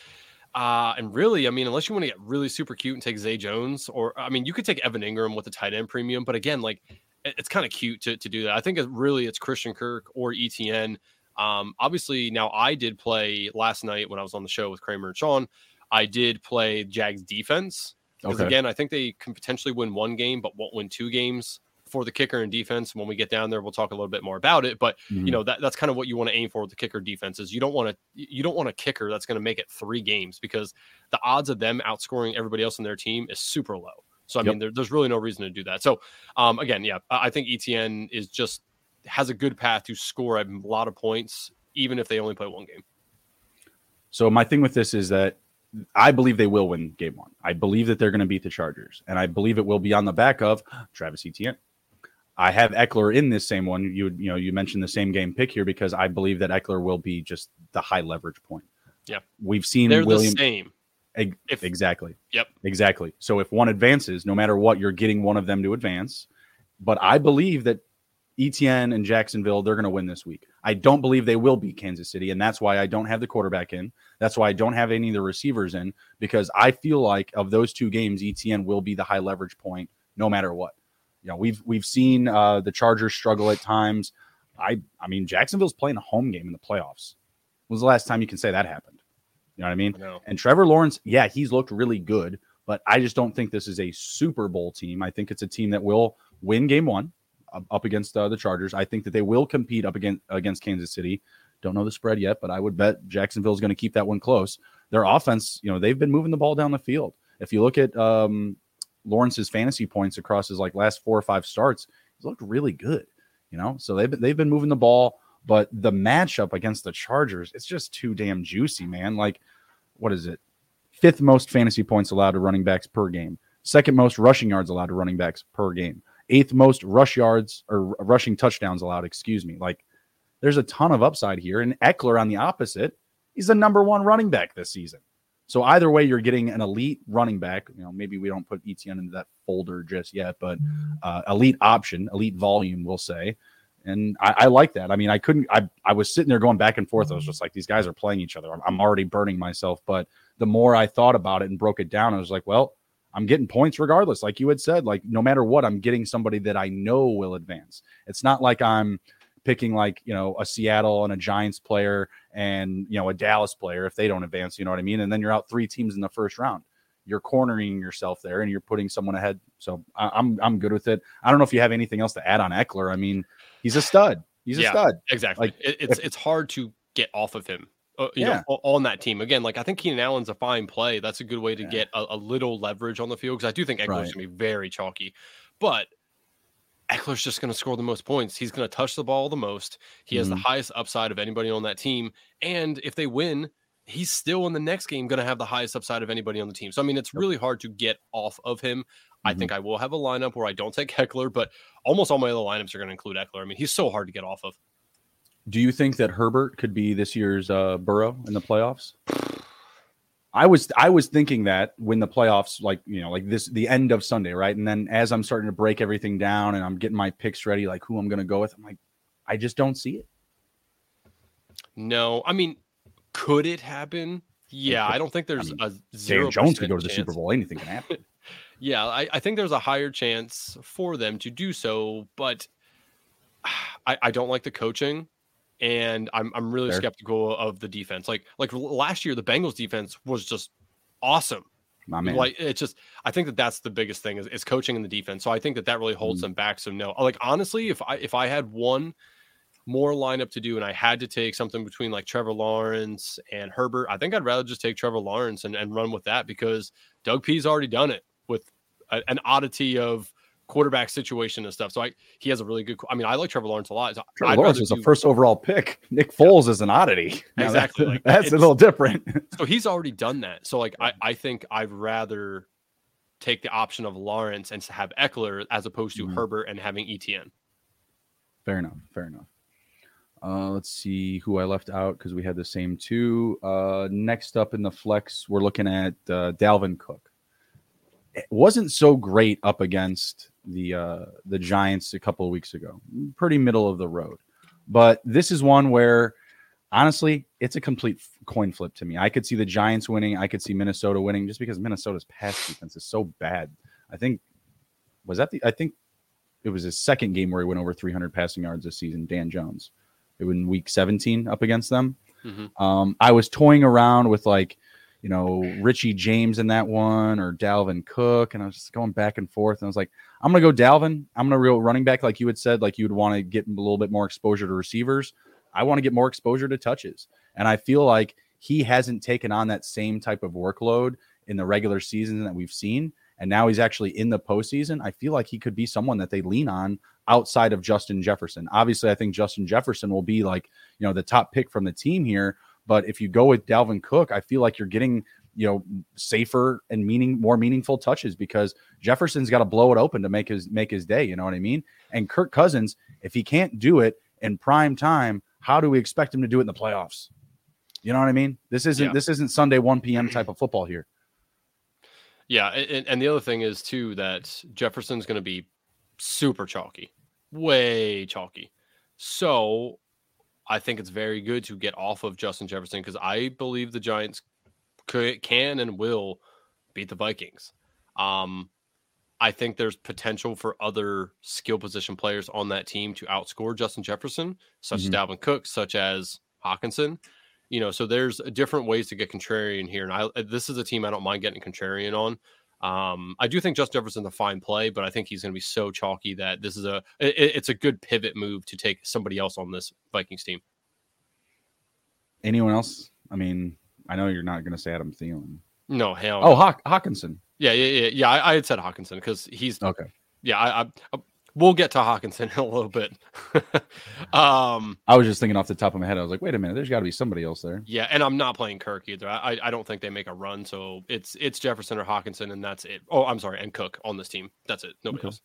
And really, I mean, unless you want to get really super cute and take Zay Jones, or I mean, you could take Evan Ingram with the tight end premium, but again, like it's kind of cute to do that. I think it's Christian Kirk or Etienne. Obviously now I did play last night when I was on the show with Kramer and Sean, I did play Jags defense. Because again, I think they can potentially win one game, but won't win two games for the kicker and defense. When we get down there, we'll talk a little bit more about it, but you know, that's kind of what you want to aim for with the kicker defenses. You don't want a kicker that's going to make it three games because the odds of them outscoring everybody else in their team is super low. So, I mean, there's really no reason to do that. So, again, yeah, I think Etienne is just, has a good path to score a lot of points, even if they only play one game. So my thing with this is that I believe they will win game one. I believe that they're going to beat the Chargers, and I believe it will be on the back of Travis Etienne. I have Eckler in this same one. You mentioned the same game pick here because I believe that Eckler will be just the high leverage point. Yeah. We've seen the same. Exactly. Yep. Exactly. So if one advances, no matter what, you're getting one of them to advance. But I believe that Etienne and Jacksonville, they're going to win this week. I don't believe they will beat Kansas City, and that's why I don't have the quarterback in. That's why I don't have any of the receivers in, because I feel like of those two games, Etienne will be the high leverage point no matter what. You know, we've seen the Chargers struggle at times. I mean, Jacksonville's playing a home game in the playoffs. When was the last time you can say that happened? You know what I mean? No. And Trevor Lawrence, yeah, he's looked really good, but I just don't think this is a Super Bowl team. I think it's a team that will win game one up against the Chargers. I think that they will compete up against Kansas City. Don't know the spread yet, but I would bet Jacksonville is going to keep that one close. Their offense, you know, they've been moving the ball down the field. If you look at Lawrence's fantasy points across his like last 4 or 5 starts, he's looked really good, you know? So they've been moving the ball, but the matchup against the Chargers, it's just too damn juicy, man. Like, what is it? 5th most fantasy points allowed to running backs per game. 2nd most rushing yards allowed to running backs per game. 8th most rushing touchdowns allowed, Like, there's a ton of upside here. And Eckler on the opposite, he's the number 1 running back this season. So either way, you're getting an elite running back. You know, maybe we don't put Etienne into that folder just yet, but elite option, elite volume, we'll say. And I like that. I mean, I was sitting there going back and forth. I was just like, these guys are playing each other. I'm already burning myself. But the more I thought about it and broke it down, I was like, well, I'm getting points regardless. Like you had said, like no matter what, I'm getting somebody that I know will advance. It's not like I'm picking like, you know, a Seattle and a Giants player and, you know, a Dallas player if they don't advance, you know what I mean? And then you're out 3 teams in the first round. You're cornering yourself there and you're putting someone ahead. So I'm good with it. I don't know if you have anything else to add on Eckler. I mean, he's a stud. He's a stud. Exactly. Like, it's hard to get off of him. You know, on that team again, like I think Keenan Allen's a fine play. That's a good way to get a little leverage on the field because I do think Eckler's gonna be very chalky, but Eckler's just gonna score the most points. He's gonna touch the ball the most. He has the highest upside of anybody on that team, and if they win, he's still in the next game gonna have the highest upside of anybody on the team. So I mean, it's really hard to get off of him. I think I will have a lineup where I don't take Eckler, but almost all my other lineups are gonna include Eckler. I mean, he's so hard to get off of. Do you think that Herbert could be this year's Burrow in the playoffs? I was thinking that when the playoffs, like, you know, like this, the end of Sunday, right? And then as I'm starting to break everything down and I'm getting my picks ready, like who I'm going to go with, I'm like, I just don't see it. No, I mean, Could it happen? Yeah, I don't think there's a 0% Dan Jones could go to the chance. Super Bowl. Anything can happen. Yeah, I think there's a higher chance for them to do so, but I don't like the coaching, and I'm really skeptical of the defense. Like last year, the Bengals defense was just awesome. My man. Like it's just, I think that's the biggest thing is coaching and the defense. So I think that really holds them back. So no, like honestly, if I had one more lineup to do and I had to take something between like Trevor Lawrence and Herbert, I think I'd rather just take Trevor Lawrence and run with that, because Doug P's already done it with an oddity of quarterback situation and stuff. So he has a really good, I like Trevor Lawrence a lot. So Trevor Lawrence is the first overall pick. Nick Foles is an oddity. Now exactly. That's a little different. So he's already done that. So I think I'd rather take the option of Lawrence and have Eckler as opposed to Herbert and having ETN. Fair enough. Let's see who I left out, because we had the same two. Next up in the flex, we're looking at Dalvin Cook. It wasn't so great up against the Giants a couple of weeks ago. Pretty middle of the road. But this is one where, honestly, it's a complete coin flip to me. I could see the Giants winning. I could see Minnesota winning, just because Minnesota's pass defense is so bad. I think it was his second game where he went over 300 passing yards this season, Dan Jones. It was in week 17 up against them. Mm-hmm. I was toying around with Richie James in that one or Dalvin Cook. And I was just going back and forth. And I was like, I'm going to go Dalvin. I'm going to real running back. Like you had said, like you would want to get a little bit more exposure to receivers. I want to get more exposure to touches. And I feel like he hasn't taken on that same type of workload in the regular season that we've seen. And now he's actually in the postseason. I feel like he could be someone that they lean on outside of Justin Jefferson. Obviously, I think Justin Jefferson will be the top pick from the team here. But if you go with Dalvin Cook, I feel like you're getting, safer and more meaningful touches, because Jefferson's got to blow it open to make his day. You know what I mean? And Kirk Cousins, if he can't do it in prime time, how do we expect him to do it in the playoffs? You know what I mean? This isn't Sunday 1 p.m. type of football here. Yeah, and the other thing is too that Jefferson's going to be super chalky, way chalky. So I think it's very good to get off of Justin Jefferson, because I believe the Giants can and will beat the Vikings. I think there's potential for other skill position players on that team to outscore Justin Jefferson, such as Dalvin Cook, such as Hockenson. So there's different ways to get contrarian here. And this is a team I don't mind getting contrarian on. I do think Justin Jefferson's a fine play, but I think he's going to be so chalky that this is it's a good pivot move to take somebody else on this Vikings team. Anyone else? I know you're not going to say Adam Thielen. No, hell. Oh, Hockenson. Yeah. I had said Hockenson because he's okay. Yeah, we'll get to Hockenson in a little bit. I was just thinking off the top of my head. I was like, wait a minute, there's got to be somebody else there. Yeah, and I'm not playing Kirk either. I don't think they make a run, so it's Jefferson or Hockenson, and that's it. Oh, I'm sorry, and Cook on this team. That's it. Nobody else.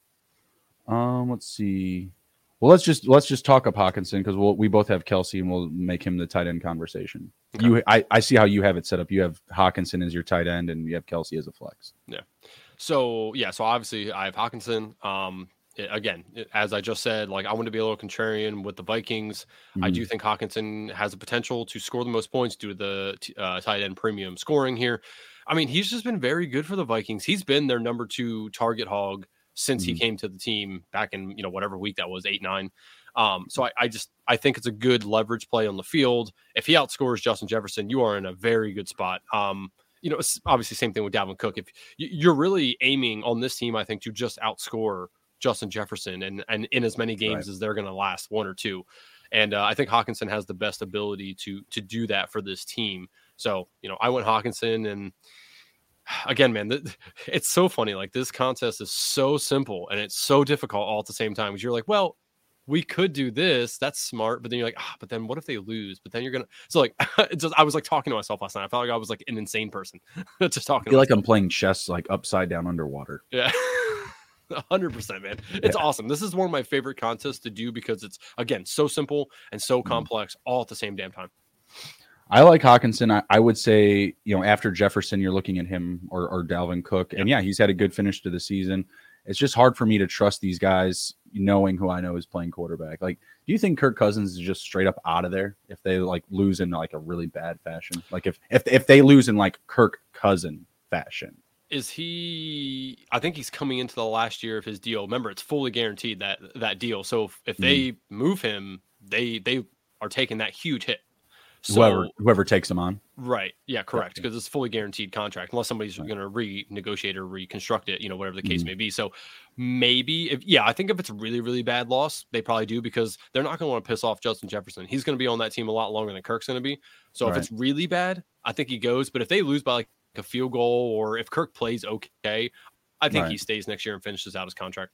Let's see. Well, let's just talk up Hockenson, because we both have Kelsey, and we'll make him the tight end conversation. Okay. I see how you have it set up. You have Hockenson as your tight end, and you have Kelsey as a flex. Yeah. So obviously I have Hockenson. Again, as I just said, I want to be a little contrarian with the Vikings. Mm-hmm. I do think Hockenson has the potential to score the most points due to the tight end premium scoring here. He's just been very good for the Vikings. He's been their number 2 target hog since he came to the team back in, whatever week that was, 8, 9. So I think it's a good leverage play on the field. If he outscores Justin Jefferson, you are in a very good spot. Obviously same thing with Dalvin Cook. If you're really aiming on this team, I think, to just outscore Justin Jefferson and in as many games as they're going to last, 1 or 2. And I think Hockenson has the best ability to do that for this team. So, I went Hockenson, and again, man, it's so funny. This contest is so simple and it's so difficult all at the same time. Because you're like, well, we could do this. That's smart. But then you're like, but then what if they lose? But then you're going to, I was talking to myself last night. I felt like I was an insane person. Just talking. I feel like I'm playing chess, upside down underwater. Yeah. 100%, man. It's awesome. This is one of my favorite contests to do, because it's, again, so simple and so complex all at the same damn time. I like Hockenson. I would say, after Jefferson, you're looking at him or Dalvin Cook. And he's had a good finish to the season. it's just hard for me to trust these guys knowing who I know is playing quarterback. Like, do you think Kirk Cousins is just straight up out of there if they like lose in like a really bad fashion? Like if they lose in like Kirk Cousin fashion. Is he, I think he's coming into the last year of his deal. Remember, it's fully guaranteed that deal. So if they move him, they are taking that huge hit. So, whoever takes him on. Right. Yeah, correct. Because it's a fully guaranteed contract, unless somebody's going to renegotiate or reconstruct it, you know, whatever the case may be. So maybe, I think if it's a really, really bad loss, they probably do, because they're not going to want to piss off Justin Jefferson. He's going to be on that team a lot longer than Kirk's going to be. So if it's really bad, I think he goes. But if they lose by like a field goal, or if Kirk plays okay, I think he stays next year and finishes out his contract.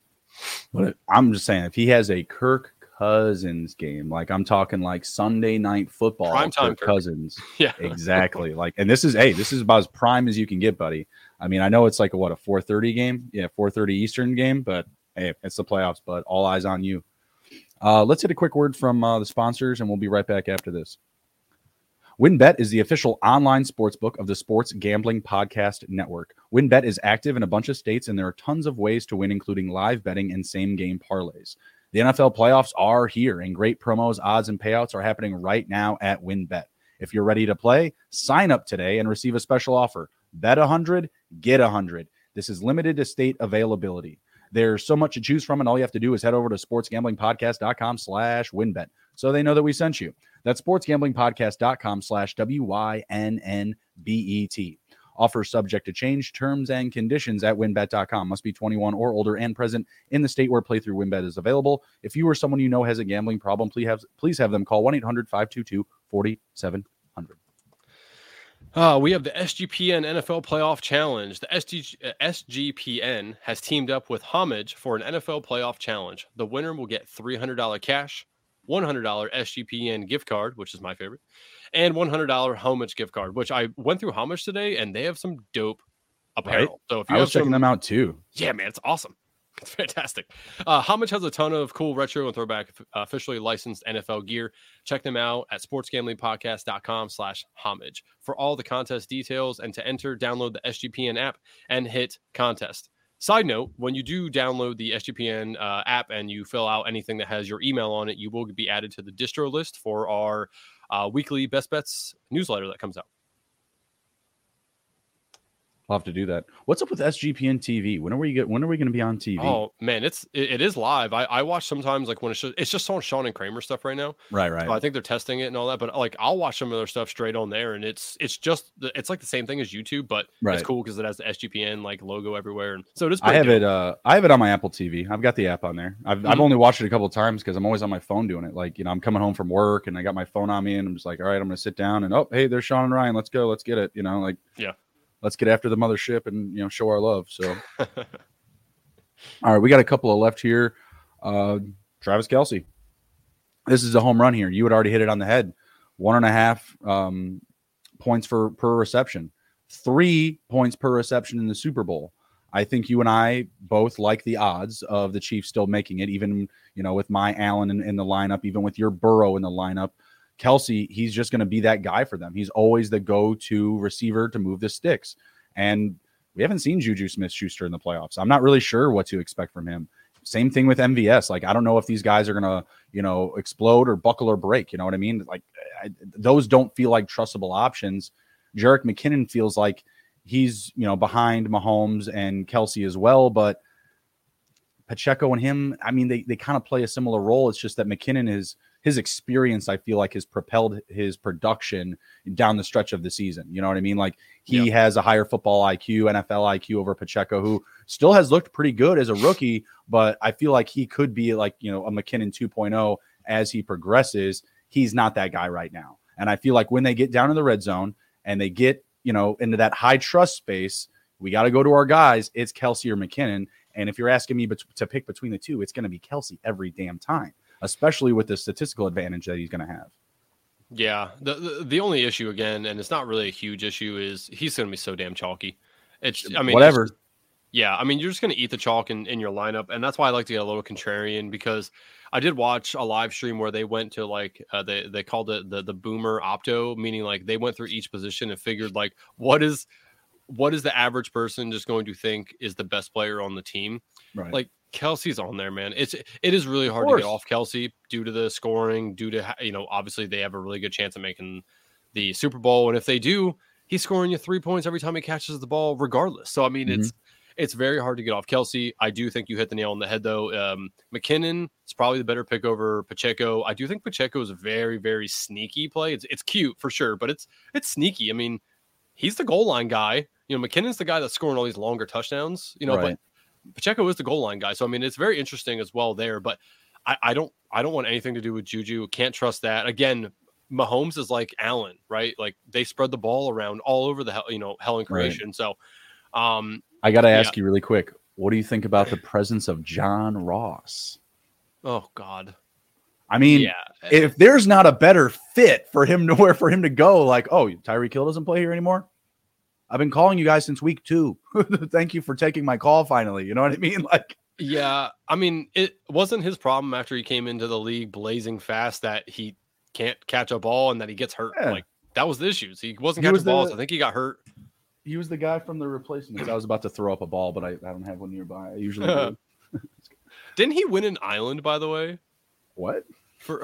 But I'm just saying, if he has a Kirk Cousins game, like I'm talking like Sunday Night Football, primetime Kirk Cousins. Yeah, exactly. Like, and this is about as prime as you can get, buddy. I mean, I know it's like a 4:30 game, 4:30 Eastern game, but hey, it's the playoffs. But all eyes on you. Let's hit a quick word from the sponsors, and we'll be right back after this. WynnBET is the official online sportsbook of the Sports Gambling Podcast Network. WynnBET is active in a bunch of states, and there are tons of ways to win, including live betting and same-game parlays. The NFL playoffs are here, and great promos, odds, and payouts are happening right now at WynnBET. If you're ready to play, sign up today and receive a special offer. Bet 100, get 100. This is limited to state availability. There's so much to choose from, and all you have to do is head over to sportsgamblingpodcast.com/WynnBET so they know that we sent you. That's sportsgamblingpodcast.com/WYNNBET. Offer subject to change, terms and conditions at WynnBET.com. Must be 21 or older and present in the state where playthrough WynnBET is available. If you or someone you know has a gambling problem, please have them call 1-800-522-4700. We have the SGPN NFL Playoff Challenge. The SGPN has teamed up with Homage for an NFL Playoff Challenge. The winner will get $300 cash, $100 SGPN gift card, which is my favorite, and $100 Homage gift card, which I went through Homage today, and they have some dope apparel. Right? So if you checking them out too. Yeah, man, it's awesome. It's fantastic. Homage has a ton of cool retro and throwback officially licensed NFL gear. Check them out at sportsgamblingpodcast.com/homage. For all the contest details and to enter, download the SGPN app and hit contest. Side note, when you do download the SGPN app and you fill out anything that has your email on it, you will be added to the distro list for our weekly Best Bets newsletter that comes out. I'll have to do that. What's up with SGPN TV? When are we going to be on TV? Oh, man, it is live. I watch sometimes, like when it's just on Sean and Kramer stuff right now. Right. So I think they're testing it and all that, but like I'll watch some of their stuff straight on there, and it's like the same thing as YouTube, but it's cool because it has the SGPN like logo everywhere, and so it is. I have it on my Apple TV. I've got the app on there. I've only watched it a couple of times because I'm always on my phone doing it. Like, you know, I'm coming home from work and I got my phone on me, and I'm just like, all right, I'm going to sit down, and oh, hey, there's Sean and Ryan. Let's go. Let's get it. You know, like yeah. Let's get after the mothership and, you know, show our love. So, all right, we got a couple of left here. Travis Kelce. This is a home run here. You had already hit it on the head. 1.5 points per reception. 3 points per reception in the Super Bowl. I think you and I both like the odds of the Chiefs still making it, even, you know, with my Allen in the lineup, even with your Burrow in the lineup. Kelce, he's just going to be that guy for them. He's always the go-to receiver to move the sticks. And we haven't seen Juju Smith-Schuster in the playoffs. I'm not really sure what to expect from him. Same thing with MVS. Like, I don't know if these guys are going to, you know, explode or buckle or break. You know what I mean? Like, those don't feel like trustable options. Jerick McKinnon feels like he's, you know, behind Mahomes and Kelce as well, but Pacheco and him, I mean, they kind of play a similar role. It's just that McKinnon is – his experience, I feel like, has propelled his production down the stretch of the season. You know what I mean? Like, he has a higher football IQ, NFL IQ over Pacheco, who still has looked pretty good as a rookie, but I feel like he could be like, you know, a McKinnon 2.0 as he progresses. He's not that guy right now. And I feel like when they get down in the red zone and they get, you know, into that high trust space, we got to go to our guys. It's Kelce or McKinnon. And if you're asking me to pick between the two, it's going to be Kelce every damn time, especially with the statistical advantage that he's going to have. Yeah. The only issue, again, and it's not really a huge issue, is he's going to be so damn chalky. Whatever. You're just going to eat the chalk in your lineup. And that's why I like to get a little contrarian, because I did watch a live stream where they went to like, they called it the boomer opto, meaning like they went through each position and figured like, what is what is the average person just going to think is the best player on the team? Right. Like Kelsey's on there, man. It is really hard to get off Kelsey due to the scoring, due to, you know, obviously they have a really good chance of making the Super Bowl. And if they do, he's scoring you 3 points every time he catches the ball regardless. So, I mean, it's very hard to get off Kelsey. I do think you hit the nail on the head, though. McKinnon is probably the better pick over Pacheco. I do think Pacheco is a very, very sneaky play. It's cute for sure, but it's sneaky. I mean, he's the goal line guy. You know, McKinnon's the guy that's scoring all these longer touchdowns, you know, but Pacheco is the goal line guy. So, I mean, it's very interesting as well there, but I don't want anything to do with Juju. Can't trust that. Again, Mahomes is like Allen, right? Like they spread the ball around all over the, hell and creation. Right. So, I got to ask you really quick. What do you think about the presence of John Ross? Oh God. I mean, if there's not a better fit for him to where for him to go, like, oh, Tyreek Hill doesn't play here anymore. I've been calling you guys since week 2. Thank you for taking my call finally. You know what I mean? Like, yeah, I mean, it wasn't his problem after he came into the league blazing fast that he can't catch a ball and that he gets hurt. Yeah. Like that was the issues. He wasn't catching balls. I think he got hurt. He was the guy from The Replacements. I was about to throw up a ball, but I don't have one nearby. I usually do. Didn't he win an island, by the way? What?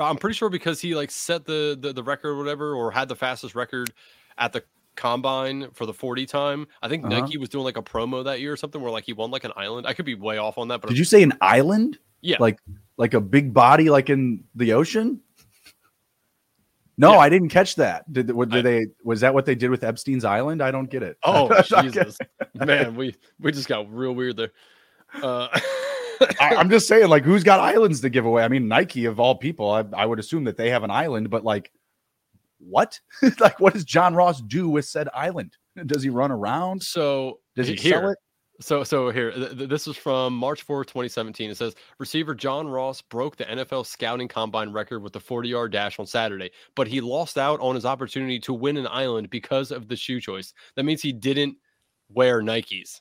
I'm pretty sure because he like set the record or whatever, or had the fastest record at the combine for the 40 time. I think Nike was doing like a promo that year or something where like he won like an island. I could be way off on that. But did you say an island? Yeah. Like a big body like in the ocean? No, yeah. I didn't catch that. Was that what they did with Epstein's Island? I don't get it. Oh, Jesus. Man, we just got real weird there. I'm just saying, like, who's got islands to give away? I mean, Nike, of all people, I would assume that they have an island, but, like, what? Like, what does John Ross do with said island? Does he run around? So does he sell it? So here, this is from March 4th, 2017. It says, receiver John Ross broke the NFL scouting combine record with the 40-yard dash on Saturday, but he lost out on his opportunity to win an island because of the shoe choice. That means he didn't wear Nikes.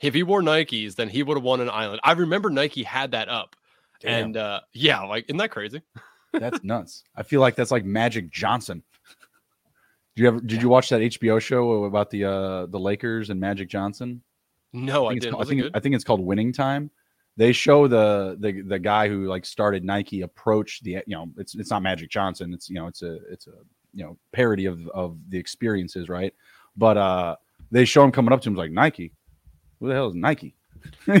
If he wore Nikes, then he would have won an island. I remember Nike had that up. Damn. And like, isn't that crazy? That's nuts. I feel like that's like Magic Johnson. Did you watch that HBO show about the Lakers and Magic Johnson? No, I didn't. I think it's called Winning Time. They show the guy who like started Nike approach it's not Magic Johnson. It's, it's a parody of the experiences. Right. But they show him coming up to him like Nike. Who the hell is Nike? You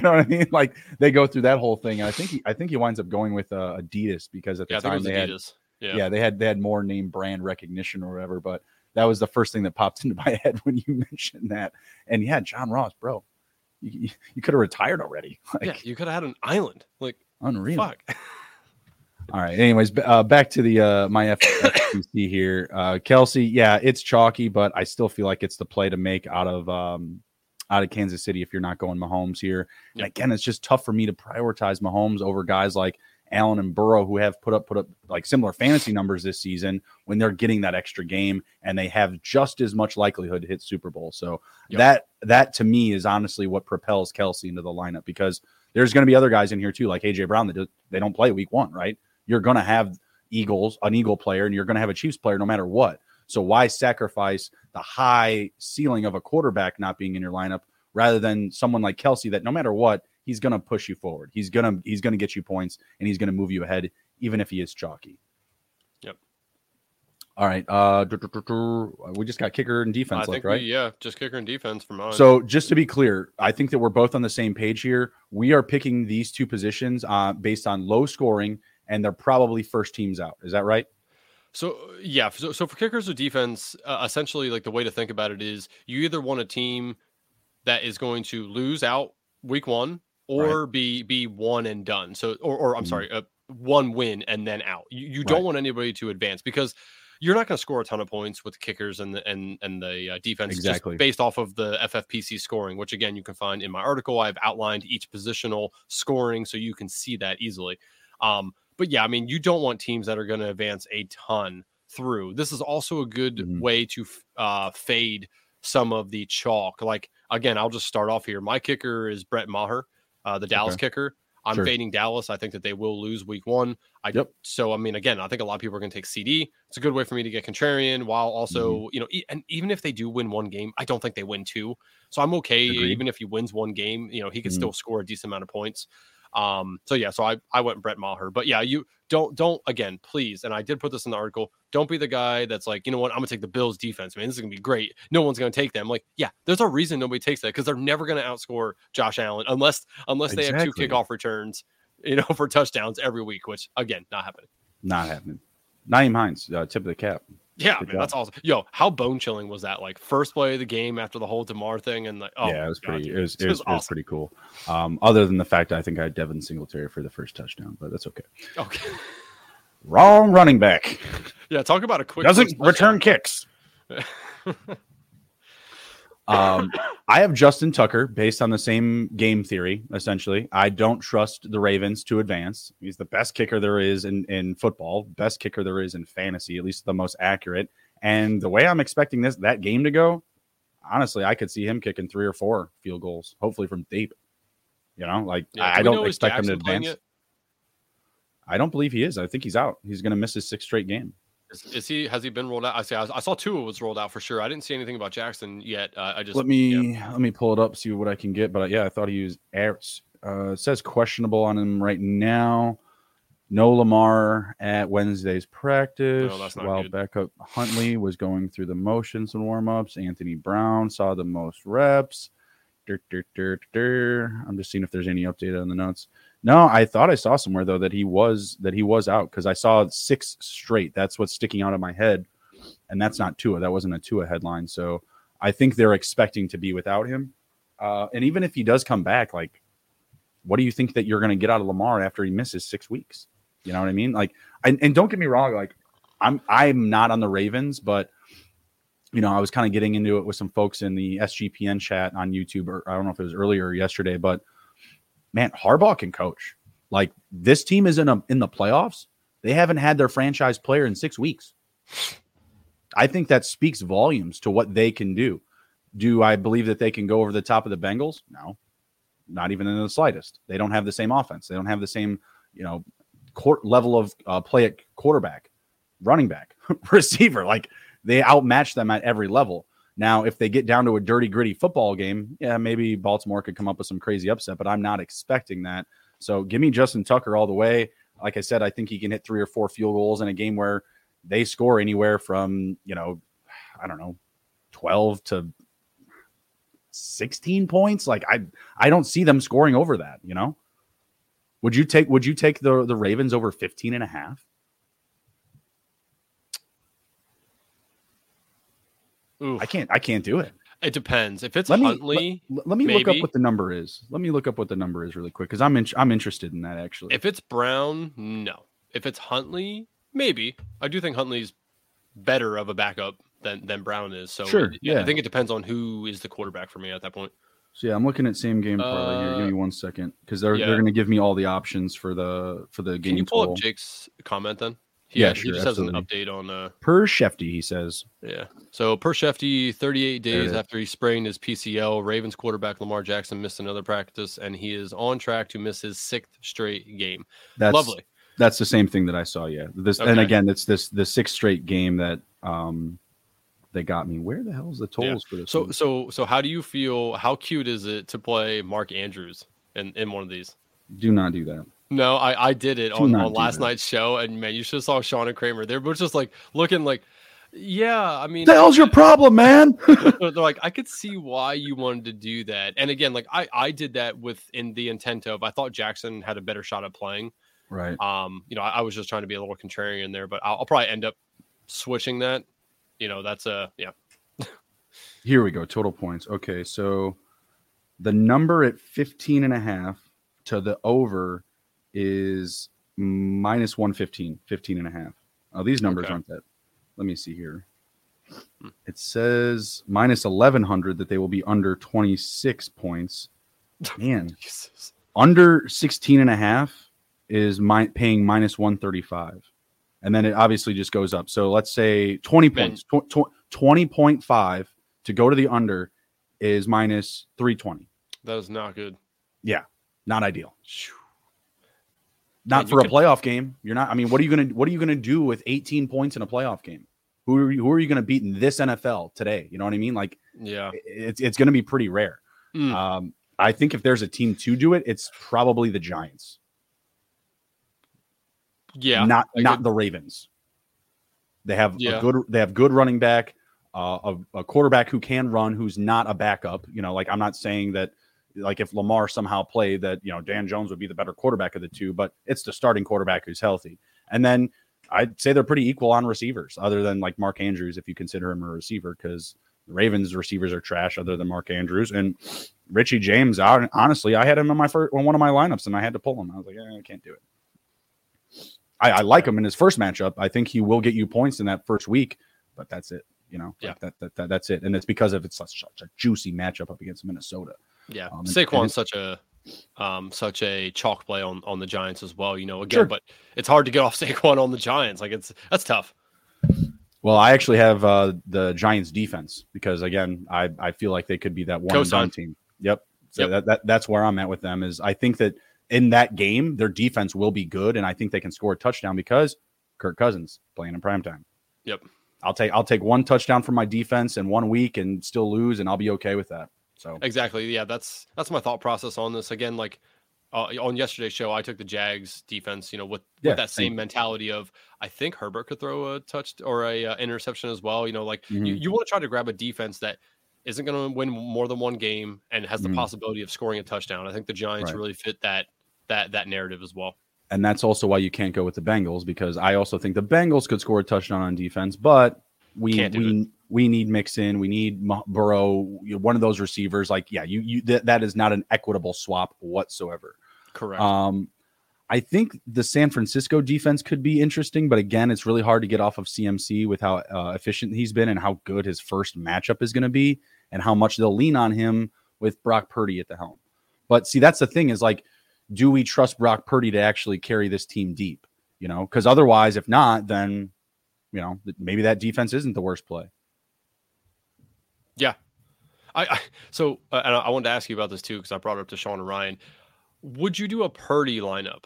know what I mean? Like they go through that whole thing. And I think he winds up going with Adidas because at the time they Adidas. They had more name brand recognition or whatever, but that was the first thing that popped into my head when you mentioned that. And yeah, John Ross, bro, you could have retired already. Like, yeah, you could have had an island. Like unreal. Fuck. All right. Anyways, back to the my FFPC here. Kelsey, yeah, it's chalky, but I still feel like it's the play to make out of Kansas City if you're not going Mahomes here. And again, it's just tough for me to prioritize Mahomes over guys like Allen and Burrow, who have put up like similar fantasy numbers this season when they're getting that extra game and they have just as much likelihood to hit Super Bowl. So that to me is honestly what propels Kelsey into the lineup, because there's going to be other guys in here too, like AJ Brown, that they don't play week 1, right? You're going to have an Eagle player, and you're going to have a Chiefs player no matter what. So why sacrifice the high ceiling of a quarterback not being in your lineup rather than someone like Kelsey that no matter what, he's going to push you forward. He's going to get you points, and he's going to move you ahead, even if he is chalky. Yep. All right. We just got kicker and defense left, right? Just kicker and defense for mine. So just to be clear, I think that we're both on the same page here. We are picking these two positions based on low scoring, and they're probably first teams out. Is that right? So, yeah. So for kickers or defense, essentially, like the way to think about it is you either want a team that is going to lose out week 1, or be one and done. So, or I'm sorry, one win and then out. You don't want anybody to advance, because you're not going to score a ton of points with kickers and the defense, exactly, just based off of the FFPC scoring, which again you can find in my article. I've outlined each positional scoring so you can see that easily. But yeah, I mean, you don't want teams that are going to advance a ton through. This is also a good way to fade some of the chalk. Like again, I'll just start off here. My kicker is Brett Maher. The Dallas kicker. I'm fading Dallas. I think that they will lose week one. So, I mean, again, I think a lot of people are going to take CD. It's a good way for me to get contrarian while also, you know, and even if they do win one game, I don't think they win two. So I'm okay. Agreed. Even if he wins one game, you know, he can still score a decent amount of points. So yeah, so I went Brett Maher, but yeah, you don't again, please. And I did put this in the article. Don't be the guy that's like, you know what? I'm gonna take the Bills defense, man. This is gonna be great. No one's gonna take them. Like, yeah, there's a reason nobody takes that because they're never gonna outscore Josh Allen unless they have two kickoff returns, you know, for touchdowns every week, which again, not happening. Nyheim Hines, tip of the cap. Yeah, man, that's awesome. Yo, how bone chilling was that? Like first play of the game after the whole DeMar thing, and like, it was pretty. God, it was awesome. It was pretty cool. Other than the fact I think I had Devin Singletary for the first touchdown, but that's okay. Okay. Wrong running back. Yeah, talk about a quick doesn't return kicks. I have Justin Tucker based on the same game theory. Essentially, I don't trust the Ravens to advance. He's the best kicker there is in football, best kicker there is in fantasy, at least the most accurate. And the way I'm expecting that game to go, honestly, I could see him kicking 3 or 4 field goals, hopefully from deep. You know, like I don't expect him to advance. I don't believe he is. I think he's out. He's going to miss his 6th straight game. Has he been rolled out? I saw Tua was rolled out for sure. I didn't see anything about Jackson yet. Let me pull it up, see what I can get. But I thought he was it says questionable on him right now. No Lamar at Wednesday's practice. No, that's not while good. Backup Huntley was going through the motions and warm-ups. Anthony Brown saw the most reps. I'm just seeing if there's any update on the notes. No, I thought I saw somewhere though that he was out because I saw 6 straight. That's what's sticking out of my head, and that's not Tua. That wasn't a Tua headline. So I think they're expecting to be without him. And even if he does come back, like, what do you think that you're going to get out of Lamar after he misses 6 weeks? You know what I mean? Like, and don't get me wrong, like, I'm not on the Ravens, but you know, I was kind of getting into it with some folks in the SGPN chat on YouTube, or I don't know if it was earlier or yesterday, but. Man, Harbaugh can coach. Like, this team is in the playoffs. They haven't had their franchise player in 6 weeks. I think that speaks volumes to what they can do. Do I believe that they can go over the top of the Bengals? No, not even in the slightest. They don't have the same offense. They don't have the same, you know, court level of play at quarterback, running back, receiver. Like, they outmatch them at every level. Now, if they get down to a dirty, gritty football game, yeah, maybe Baltimore could come up with some crazy upset, but I'm not expecting that. So give me Justin Tucker all the way. Like I said, I think he can hit 3 or 4 field goals in a game where they score anywhere from, you know, I don't know, 12 to 16 points. Like I don't see them scoring over that, you know? Would you take the Ravens over 15.5? Oof. I can't do it. It depends. If it's Huntley, let me maybe. Look up what the number is. Let me look up what the number is really quick because I'm interested in that actually. If it's Brown, no. If it's Huntley, maybe. I do think Huntley's better of a backup than Brown is. So sure, yeah. I think it depends on who is the quarterback for me at that point. So yeah, I'm looking at same game parlay here. Give me 1 second because they're going to give me all the options for the game. Can you pull up Jake's comment then? Yeah, sure, he just has an update on Per Shefty, he says. Yeah. So Per Shefty, 38 days after he sprained his PCL, Ravens quarterback Lamar Jackson missed another practice, and he is on track to miss his 6th straight game. That's lovely. That's the same thing that I saw, yeah. And again, it's the 6th straight game that they got me. Where the hell is the totals for this? So how do you feel? How cute is it to play Mark Andrews in one of these? Do not do that. No, I did it on last night's show, and man, you should have saw Sean and Kramer. They were just like looking like, yeah, I mean, the hell's your problem, man? They're like, I could see why you wanted to do that. And again, like I did that within the intent of I thought Jackson had a better shot at playing. Right. You know, I was just trying to be a little contrarian there, but I'll probably end up switching that. You know, that's yeah. Here we go. Total points. Okay, so the number at 15.5 to the over is minus 115, 15.5. Oh, these numbers aren't that. Let me see here. It says minus 1,100 that they will be under 26 points. Man, under 16.5 is paying minus 135. And then it obviously just goes up. So let's say 20 points, 20.5 to go to the under is minus 320. That is not good. Yeah, not ideal. Not for a playoff game. You're not. I mean, what are you gonna do with 18 points in a playoff game? Who are you gonna beat in this NFL today? You know what I mean? Like, yeah, it's gonna be pretty rare. I think if there's a team to do it, it's probably the Giants. Yeah, not the Ravens. They have a good running back, a quarterback who can run, who's not a backup. You know, like I'm not saying that. Like if Lamar somehow played that, you know, Dan Jones would be the better quarterback of the two, but it's the starting quarterback who's healthy. And then I'd say they're pretty equal on receivers other than like Mark Andrews, if you consider him a receiver, because the Ravens receivers are trash other than Mark Andrews and Richie James. Honestly, I had him in one of my lineups and I had to pull him. I was like, I can't do it. I like him in his first matchup. I think he will get you points in that first week, but that's it. You know, yeah. That's it. And it's because of it's such a juicy matchup up against Minnesota. Yeah, Saquon's such a chalk play on the Giants as well, you know, again, sure. But it's hard to get off Saquon on the Giants. Like, that's tough. Well, I actually have the Giants defense because, again, I feel like they could be that one-and-done team. Yep. So that's where I'm at with them is I think that in that game, their defense will be good, and I think they can score a touchdown because Kirk Cousins playing in primetime. Yep. I'll take one touchdown from my defense in 1 week and still lose, and I'll be okay with that. So. Exactly. Yeah, that's my thought process on this. Again, like on yesterday's show, I took the Jags defense, you know, with that same mentality of I think Herbert could throw a touch or a interception as well. You know, like you want to try to grab a defense that isn't going to win more than one game and has the possibility of scoring a touchdown. I think the Giants really fit that narrative as well. And that's also why you can't go with the Bengals, because I also think the Bengals could score a touchdown on defense, but we need Mixon. We need Burrow, one of those receivers. Like, yeah, that is not an equitable swap whatsoever. Correct. I think the San Francisco defense could be interesting, but again, it's really hard to get off of CMC with how efficient he's been and how good his first matchup is going to be and how much they'll lean on him with Brock Purdy at the helm. But see, that's the thing is like, do we trust Brock Purdy to actually carry this team deep? You know, because otherwise, if not, then, you know, maybe that defense isn't the worst play. Yeah. I wanted to ask you about this too, because I brought it up to Sean and Ryan. Would you do a Purdy lineup?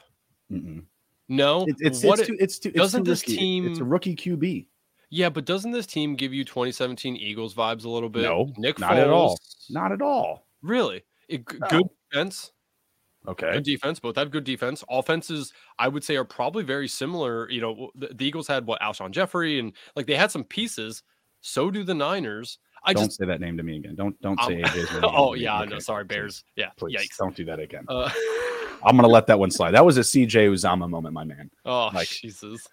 Mm-mm. No. It's too risky. It's a rookie QB. Yeah, but doesn't this team give you 2017 Eagles vibes a little bit? No, not Foles. At all. Not at all. Really? Good defense. Okay. Good defense. Both have good defense. Offenses, I would say, are probably very similar. You know, the Eagles had Alshon Jeffrey, and like they had some pieces. So do the Niners. Don't say that name to me again. Don't say AJ's name. Oh, yeah. Okay. No, sorry. Bears. Yeah. Please yikes. Don't do that again. I'm going to let that one slide. That was a CJ Uzama moment, my man. Oh, like, Jesus.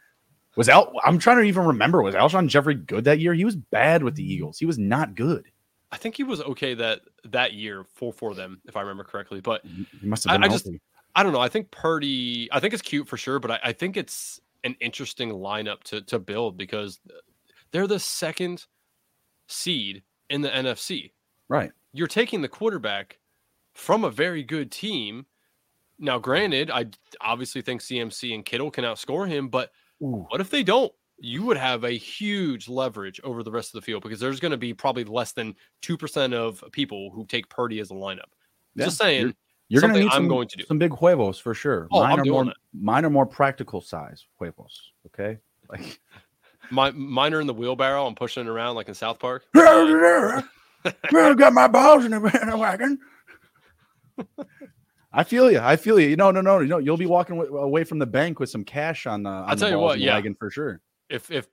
I'm trying to even remember. Was Alshon Jeffrey good that year? He was bad with the Eagles. He was not good. I think he was okay that year for them, if I remember correctly. But he must have been I don't know. I think Purdy, I think it's cute for sure, but I think it's an interesting lineup to build because they're the second seed in the NFC. Right. You're taking the quarterback from a very good team. Now, granted, I obviously think CMC and Kittle can outscore him, but what if they don't? You would have a huge leverage over the rest of the field because there's going to be probably less than 2% of people who take Purdy as a lineup. Yeah, just saying, you're going to need some big huevos for sure. Oh, mine are more practical size huevos. Okay. Like, mine are in the wheelbarrow. I'm pushing it around like in South Park. Got my balls in the wagon. I feel you. No. You'll be walking away from the bank with some cash on the. I'll tell you what. Yeah, wagon for sure. If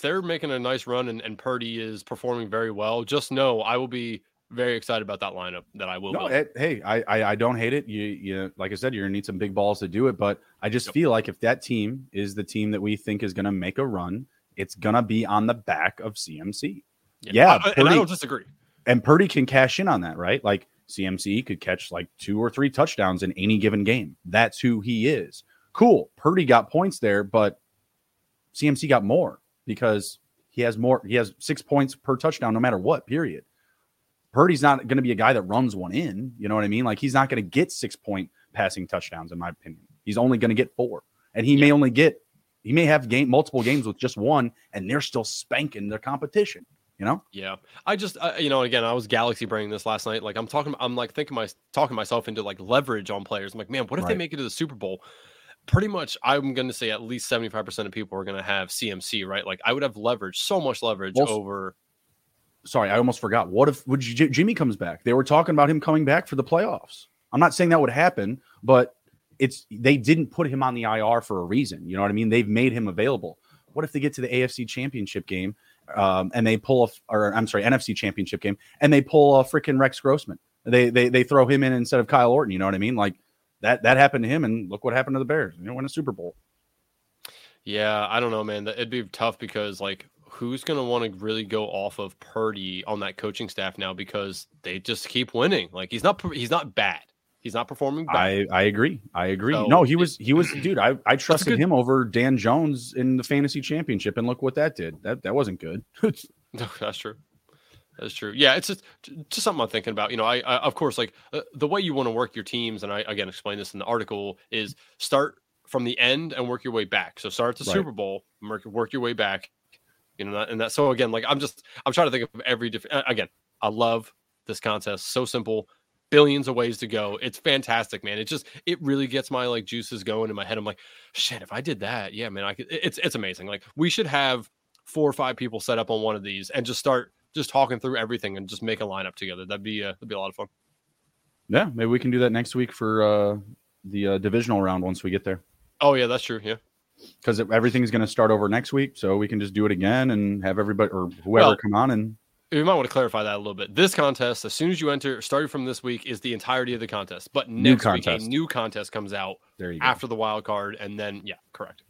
they're making a nice run and Purdy is performing very well, just know I will be very excited about that lineup. That I will. No, hey, I don't hate it. You like I said, you're gonna need some big balls to do it. But I just feel like if that team is the team that we think is gonna make a run, it's gonna be on the back of CMC. Yeah, Purdy, and I don't disagree. And Purdy can cash in on that, right? Like CMC could catch like 2 or 3 touchdowns in any given game. That's who he is. Cool. Purdy got points there, but CMC got more because he has more. He has 6 points per touchdown, no matter what. Period. Purdy's not going to be a guy that runs one in. You know what I mean? Like he's not going to get 6-point passing touchdowns, in my opinion. He's only going to get 4, and he may have multiple games with just 1, and they're still spanking their competition. You know? Yeah. I just, you know, again, I was galaxy braining this last night. Like I'm thinking myself into like leverage on players. I'm like, man, what if they make it to the Super Bowl? pretty much, I'm going to say at least 75% of people are going to have CMC, right? Like I would have leverage, so much leverage over. Sorry, I almost forgot. What if Jimmy comes back? They were talking about him coming back for the playoffs. I'm not saying that would happen, but they didn't put him on the IR for a reason. You know what I mean? They've made him available. What if they get to the AFC Championship game and they pull off, or I'm sorry, NFC Championship game, and they pull a freaking Rex Grossman? They throw him in instead of Kyle Orton. You know what I mean? Like that happened to him, and look what happened to the Bears. They didn't win a Super Bowl. Yeah, I don't know, man. It'd be tough because like, who's going to want to really go off of Purdy on that coaching staff now because they just keep winning. Like he's not bad. He's not performing bad. I agree. So, no, he was dude. I trusted him over Dan Jones in the fantasy championship, and look what that did. That wasn't good. No, that's true. That's true. Yeah, it's just something I'm thinking about. You know, I of course, like the way you want to work your teams, and I again explain this in the article, is start from the end and work your way back. So start at the Super Bowl, work your way back. You know, and that. So again, like I'm trying to think of every different. Again, I love this contest. So simple. Billions of ways to go. It's fantastic, man. It really gets my like juices going in my head. I'm like, shit, if I did that, yeah, man, I could. It's amazing. Like we should have 4 or 5 people set up on one of these and just start just talking through everything and just make a lineup together. That'd be a lot of fun. Yeah, maybe we can do that next week for the divisional round once we get there. Oh yeah, that's true. Yeah, because everything's going to start over next week, so we can just do it again and have everybody or whoever come on and. We might want to clarify that a little bit. This contest, as soon as you enter, starting from this week, is the entirety of the contest. But next week, a new contest comes out after the wild card. And then, yeah, correct.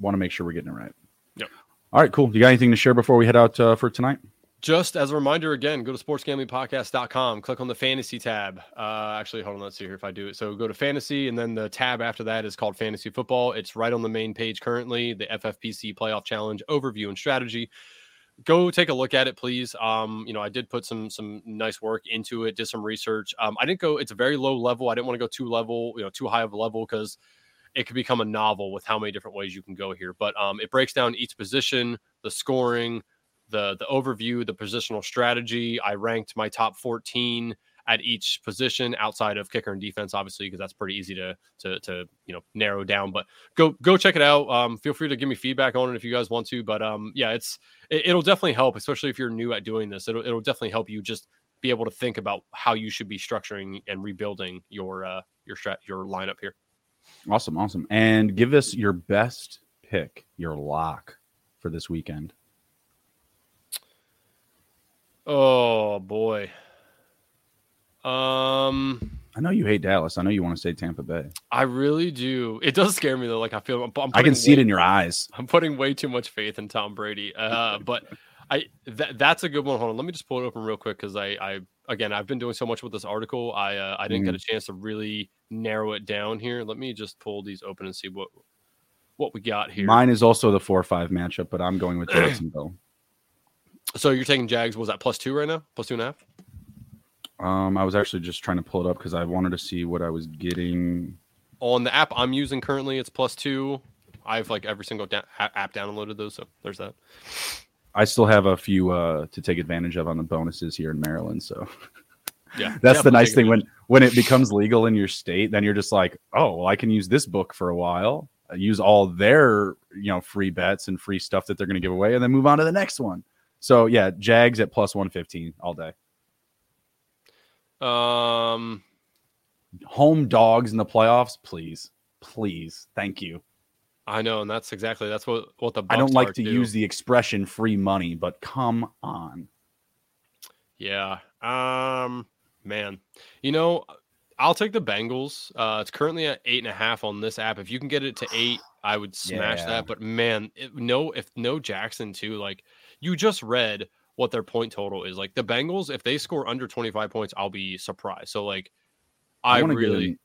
Want to make sure we're getting it right. Yep. All right, cool. You got anything to share before we head out for tonight? Just as a reminder, again, go to sportsgamblingpodcast.com. Click on the fantasy tab. Actually, hold on. Let's see here if I do it. So go to fantasy, and then the tab after that is called fantasy football. It's right on the main page currently, the FFPC playoff challenge overview and strategy. Go take a look at it, please. You know, I did put some nice work into it, did some research. I didn't go, it's a very low level. I didn't want to go too high of a level because it could become a novel with how many different ways you can go here. But it breaks down each position, the scoring, the overview, the positional strategy. I ranked my top 14 at each position outside of kicker and defense, obviously, because that's pretty easy to you know, narrow down. But go check it out. Feel free to give me feedback on it if you guys want to. But yeah, it'll definitely help, especially if you're new at doing this. It'll definitely help you just be able to think about how you should be structuring and rebuilding your lineup here. Awesome. And give us your best pick, your lock for this weekend. Oh boy. I know you hate Dallas. I know you want to say Tampa Bay. I really do. It does scare me though. Like I feel I can see it in your eyes. I'm putting way too much faith in Tom Brady. But that's a good one. Hold on, let me just pull it open real quick because I again I've been doing so much with this article. I didn't get a chance to really narrow it down here. Let me just pull these open and see what we got here. Mine is also the 4-5 matchup, but I'm going with Jacksonville. So you're taking Jags. What was that +2 right now? +2.5. I was actually just trying to pull it up because I wanted to see what I was getting. On the app I'm using currently, it's +2. I've like every single app downloaded those, so there's that. I still have a few to take advantage of on the bonuses here in Maryland, so yeah, that's the nice thing when it becomes legal in your state. Then you're just like, oh, well, I can use this book for a while, use all their free bets and free stuff that they're going to give away, and then move on to the next one. So yeah, Jags at +115 all day. Home dogs in the playoffs, please, thank you. I know, and that's exactly what the Bucks I don't like to use the expression free money, but come on. Yeah, man, I'll take the Bengals. It's currently at 8.5 on this app. If you can get it to 8, I would smash that. But man, if no Jackson too, like you just read. What their point total is. Like the Bengals, if they score under 25 points, I'll be surprised. So like I want to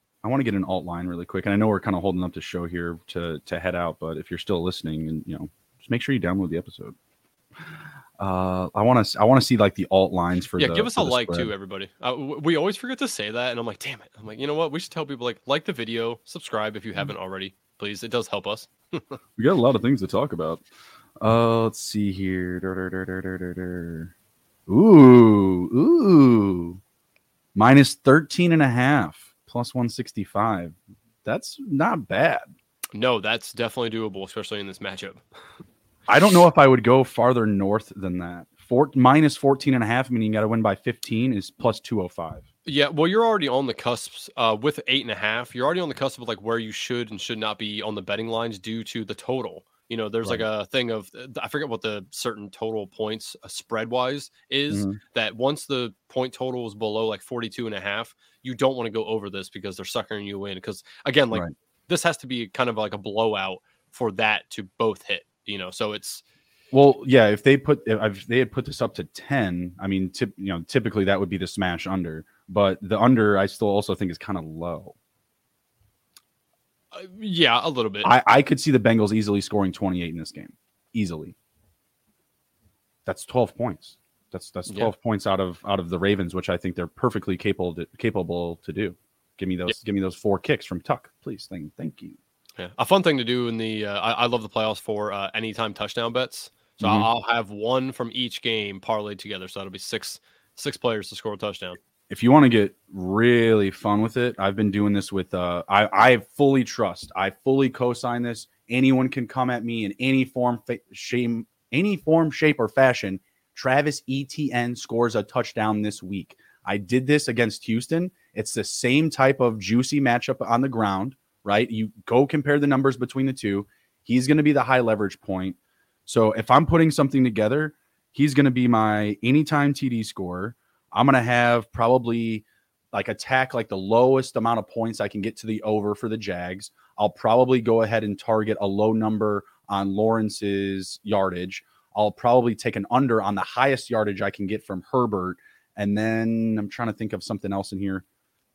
get an alt line really quick. And I know we're kind of holding up the show here to head out, but if you're still listening and just make sure you download the episode. I want to see like the alt lines for give us a like spread. Too, everybody. We always forget to say that. And I'm like, damn it. I'm like, you know what? We should tell people like the video, subscribe if you haven't already, please. It does help us. We got a lot of things to talk about. Let's see here. Ooh. -13.5, +165. That's not bad. No, that's definitely doable, especially in this matchup. I don't know if I would go farther north than that. Minus 14.5, meaning you got to win by 15, is plus 205. Yeah, well, you're already on the cusps with 8.5. You're already on the cusp of like where you should and should not be on the betting lines due to the total. You know, there's like a thing of, I forget what the certain total points spread wise is, that once the point total is below like 42.5, you don't want to go over this because they're suckering you in. Because again, like this has to be kind of like a blowout for that to both hit, you know? So it's, well, yeah, if they had put this up to 10, I mean, typically that would be the smash under, but the under I still also think is kind of low. Yeah, a little bit. I could see the Bengals easily scoring 28 in this game. Easily. That's 12 points. That's 12 points out of the Ravens, which I think they're perfectly capable to do. Give me those 4 kicks from Tuck, please. Thank you. Yeah. A fun thing to do in the I love the playoffs for anytime touchdown bets. So I'll have one from each game parlayed together, so that'll be six players to score a touchdown. If you want to get really fun with it, I've been doing this with I fully co-sign this. Anyone can come at me in any form, shape, or fashion. Travis Etienne scores a touchdown this week. I did this against Houston. It's the same type of juicy matchup on the ground, right? You go compare the numbers between the two. He's going to be the high leverage point. So if I'm putting something together, he's going to be my anytime TD scorer. I'm going to have probably like attack like the lowest amount of points I can get to the over for the Jags. I'll probably go ahead and target a low number on Lawrence's yardage. I'll probably take an under on the highest yardage I can get from Herbert. And then I'm trying to think of something else in here.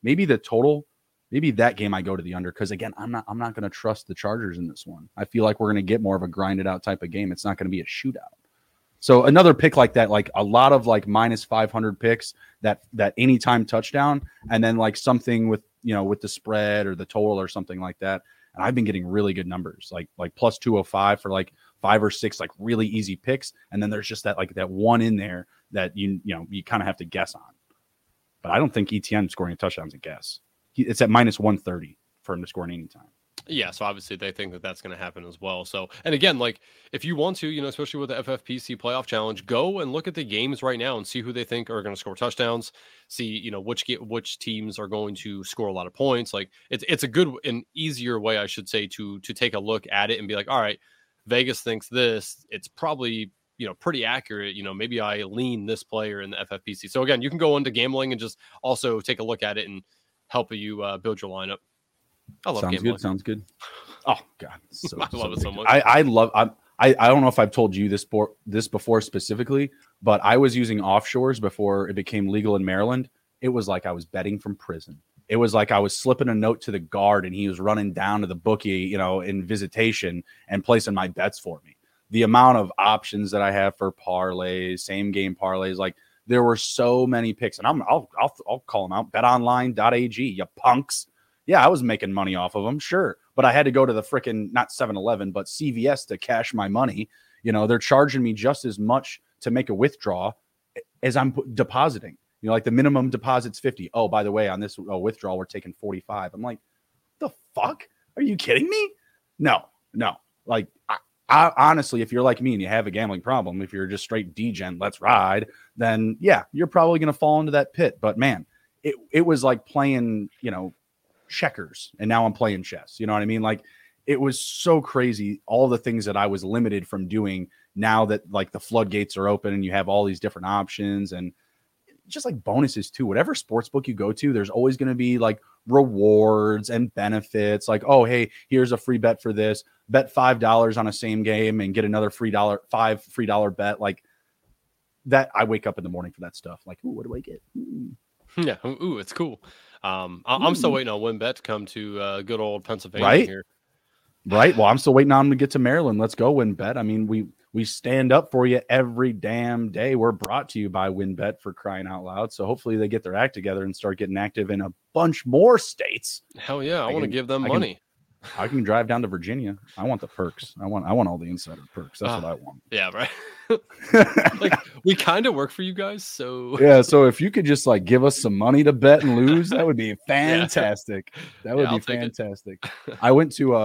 Maybe the total, maybe that game I go to the under. Cause again, I'm not going to trust the Chargers in this one. I feel like we're going to get more of a grinded out type of game. It's not going to be a shootout. So another pick like that, like a lot of like minus 500 picks that anytime touchdown, and then like something with, you know, with the spread or the total or something like that. And I've been getting really good numbers, like plus 205 for like 5 or 6, like really easy picks. And then there's just that, like that one in there that you kind of have to guess on, but I don't think ETN scoring a touchdown is a guess. It's at minus 130 for him to score in any time. Yeah, so obviously they think that that's going to happen as well. So, and again, like if you want to, you know, especially with the FFPC playoff challenge, go and look at the games right now and see who they think are going to score touchdowns. See, you know, which teams are going to score a lot of points. Like it's a good and easier way, I should say, to take a look at it and be like, all right, Vegas thinks this. It's probably, you know, pretty accurate. You know, maybe I lean this player in the FFPC. So again, you can go into gambling and just also take a look at it and help you build your lineup. I love gambling. Sounds good. Oh God, I love it so much. I don't know if I've told you this before specifically, but I was using offshores before it became legal in Maryland. It was like I was betting from prison. It was like I was slipping a note to the guard and he was running down to the bookie, you know, in visitation and placing my bets for me. The amount of options that I have for parlays, same game parlays, like there were so many picks, and I'll call them out. BetOnline.ag, you punks. Yeah, I was making money off of them, sure. But I had to go to the frickin', not 7-Eleven, but CVS to cash my money. You know, they're charging me just as much to make a withdrawal as I'm depositing. You know, like the minimum deposit's 50. Oh, by the way, on this withdrawal, we're taking 45. I'm like, the fuck? Are you kidding me? No. Like, I honestly, if you're like me and you have a gambling problem, if you're just straight degen, let's ride, then yeah, you're probably going to fall into that pit. But man, it was like playing, you know, checkers, and now I'm playing chess. You know what I mean? Like it was so crazy, all the things that I was limited from doing now that like the floodgates are open and you have all these different options and just like bonuses too. Whatever sports book you go to, there's always going to be like rewards and benefits. Like, oh hey, here's a free bet for this. Bet $5 on a same game and get another $5 bet. Like that, I wake up in the morning for that stuff. Like, ooh, what do I get? Ooh. Yeah, ooh, it's cool. I'm still waiting on WynnBET to come to good old Pennsylvania here. Right. Well, I'm still waiting on them to get to Maryland. Let's go, WynnBET. I mean, we stand up for you every damn day. We're brought to you by WynnBET, for crying out loud. So hopefully they get their act together and start getting active in a bunch more states. Hell yeah, I want to give them money. I can drive down to Virginia. I want the perks. I want all the insider perks. That's what I want. Yeah, right. Like, we kind of work for you guys, so yeah. So if you could just like give us some money to bet and lose, that would be fantastic. Yeah. That would be fantastic. I went to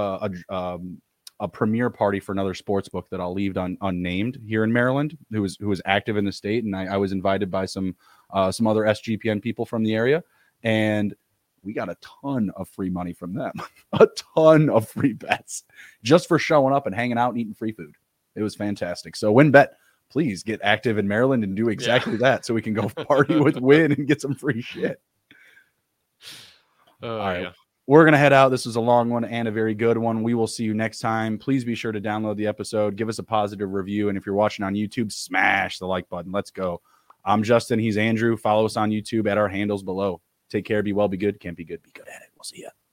a premiere party for another sports book that I'll leave unnamed here in Maryland, who is active in the state, and I was invited by some other SGPN people from the area, and we got a ton of free money from them, a ton of free bets just for showing up and hanging out and eating free food. It was fantastic. So WynnBET, please get active in Maryland and do exactly that, so we can go party with Wynn and get some free shit. All right. Yeah. We're going to head out. This was a long one and a very good one. We will see you next time. Please be sure to download the episode. Give us a positive review. And if you're watching on YouTube, smash the like button. Let's go. I'm Justin. He's Andrew. Follow us on YouTube at our handles below. Take care. Be well. Be good. Can't be good. Be good at it. We'll see ya.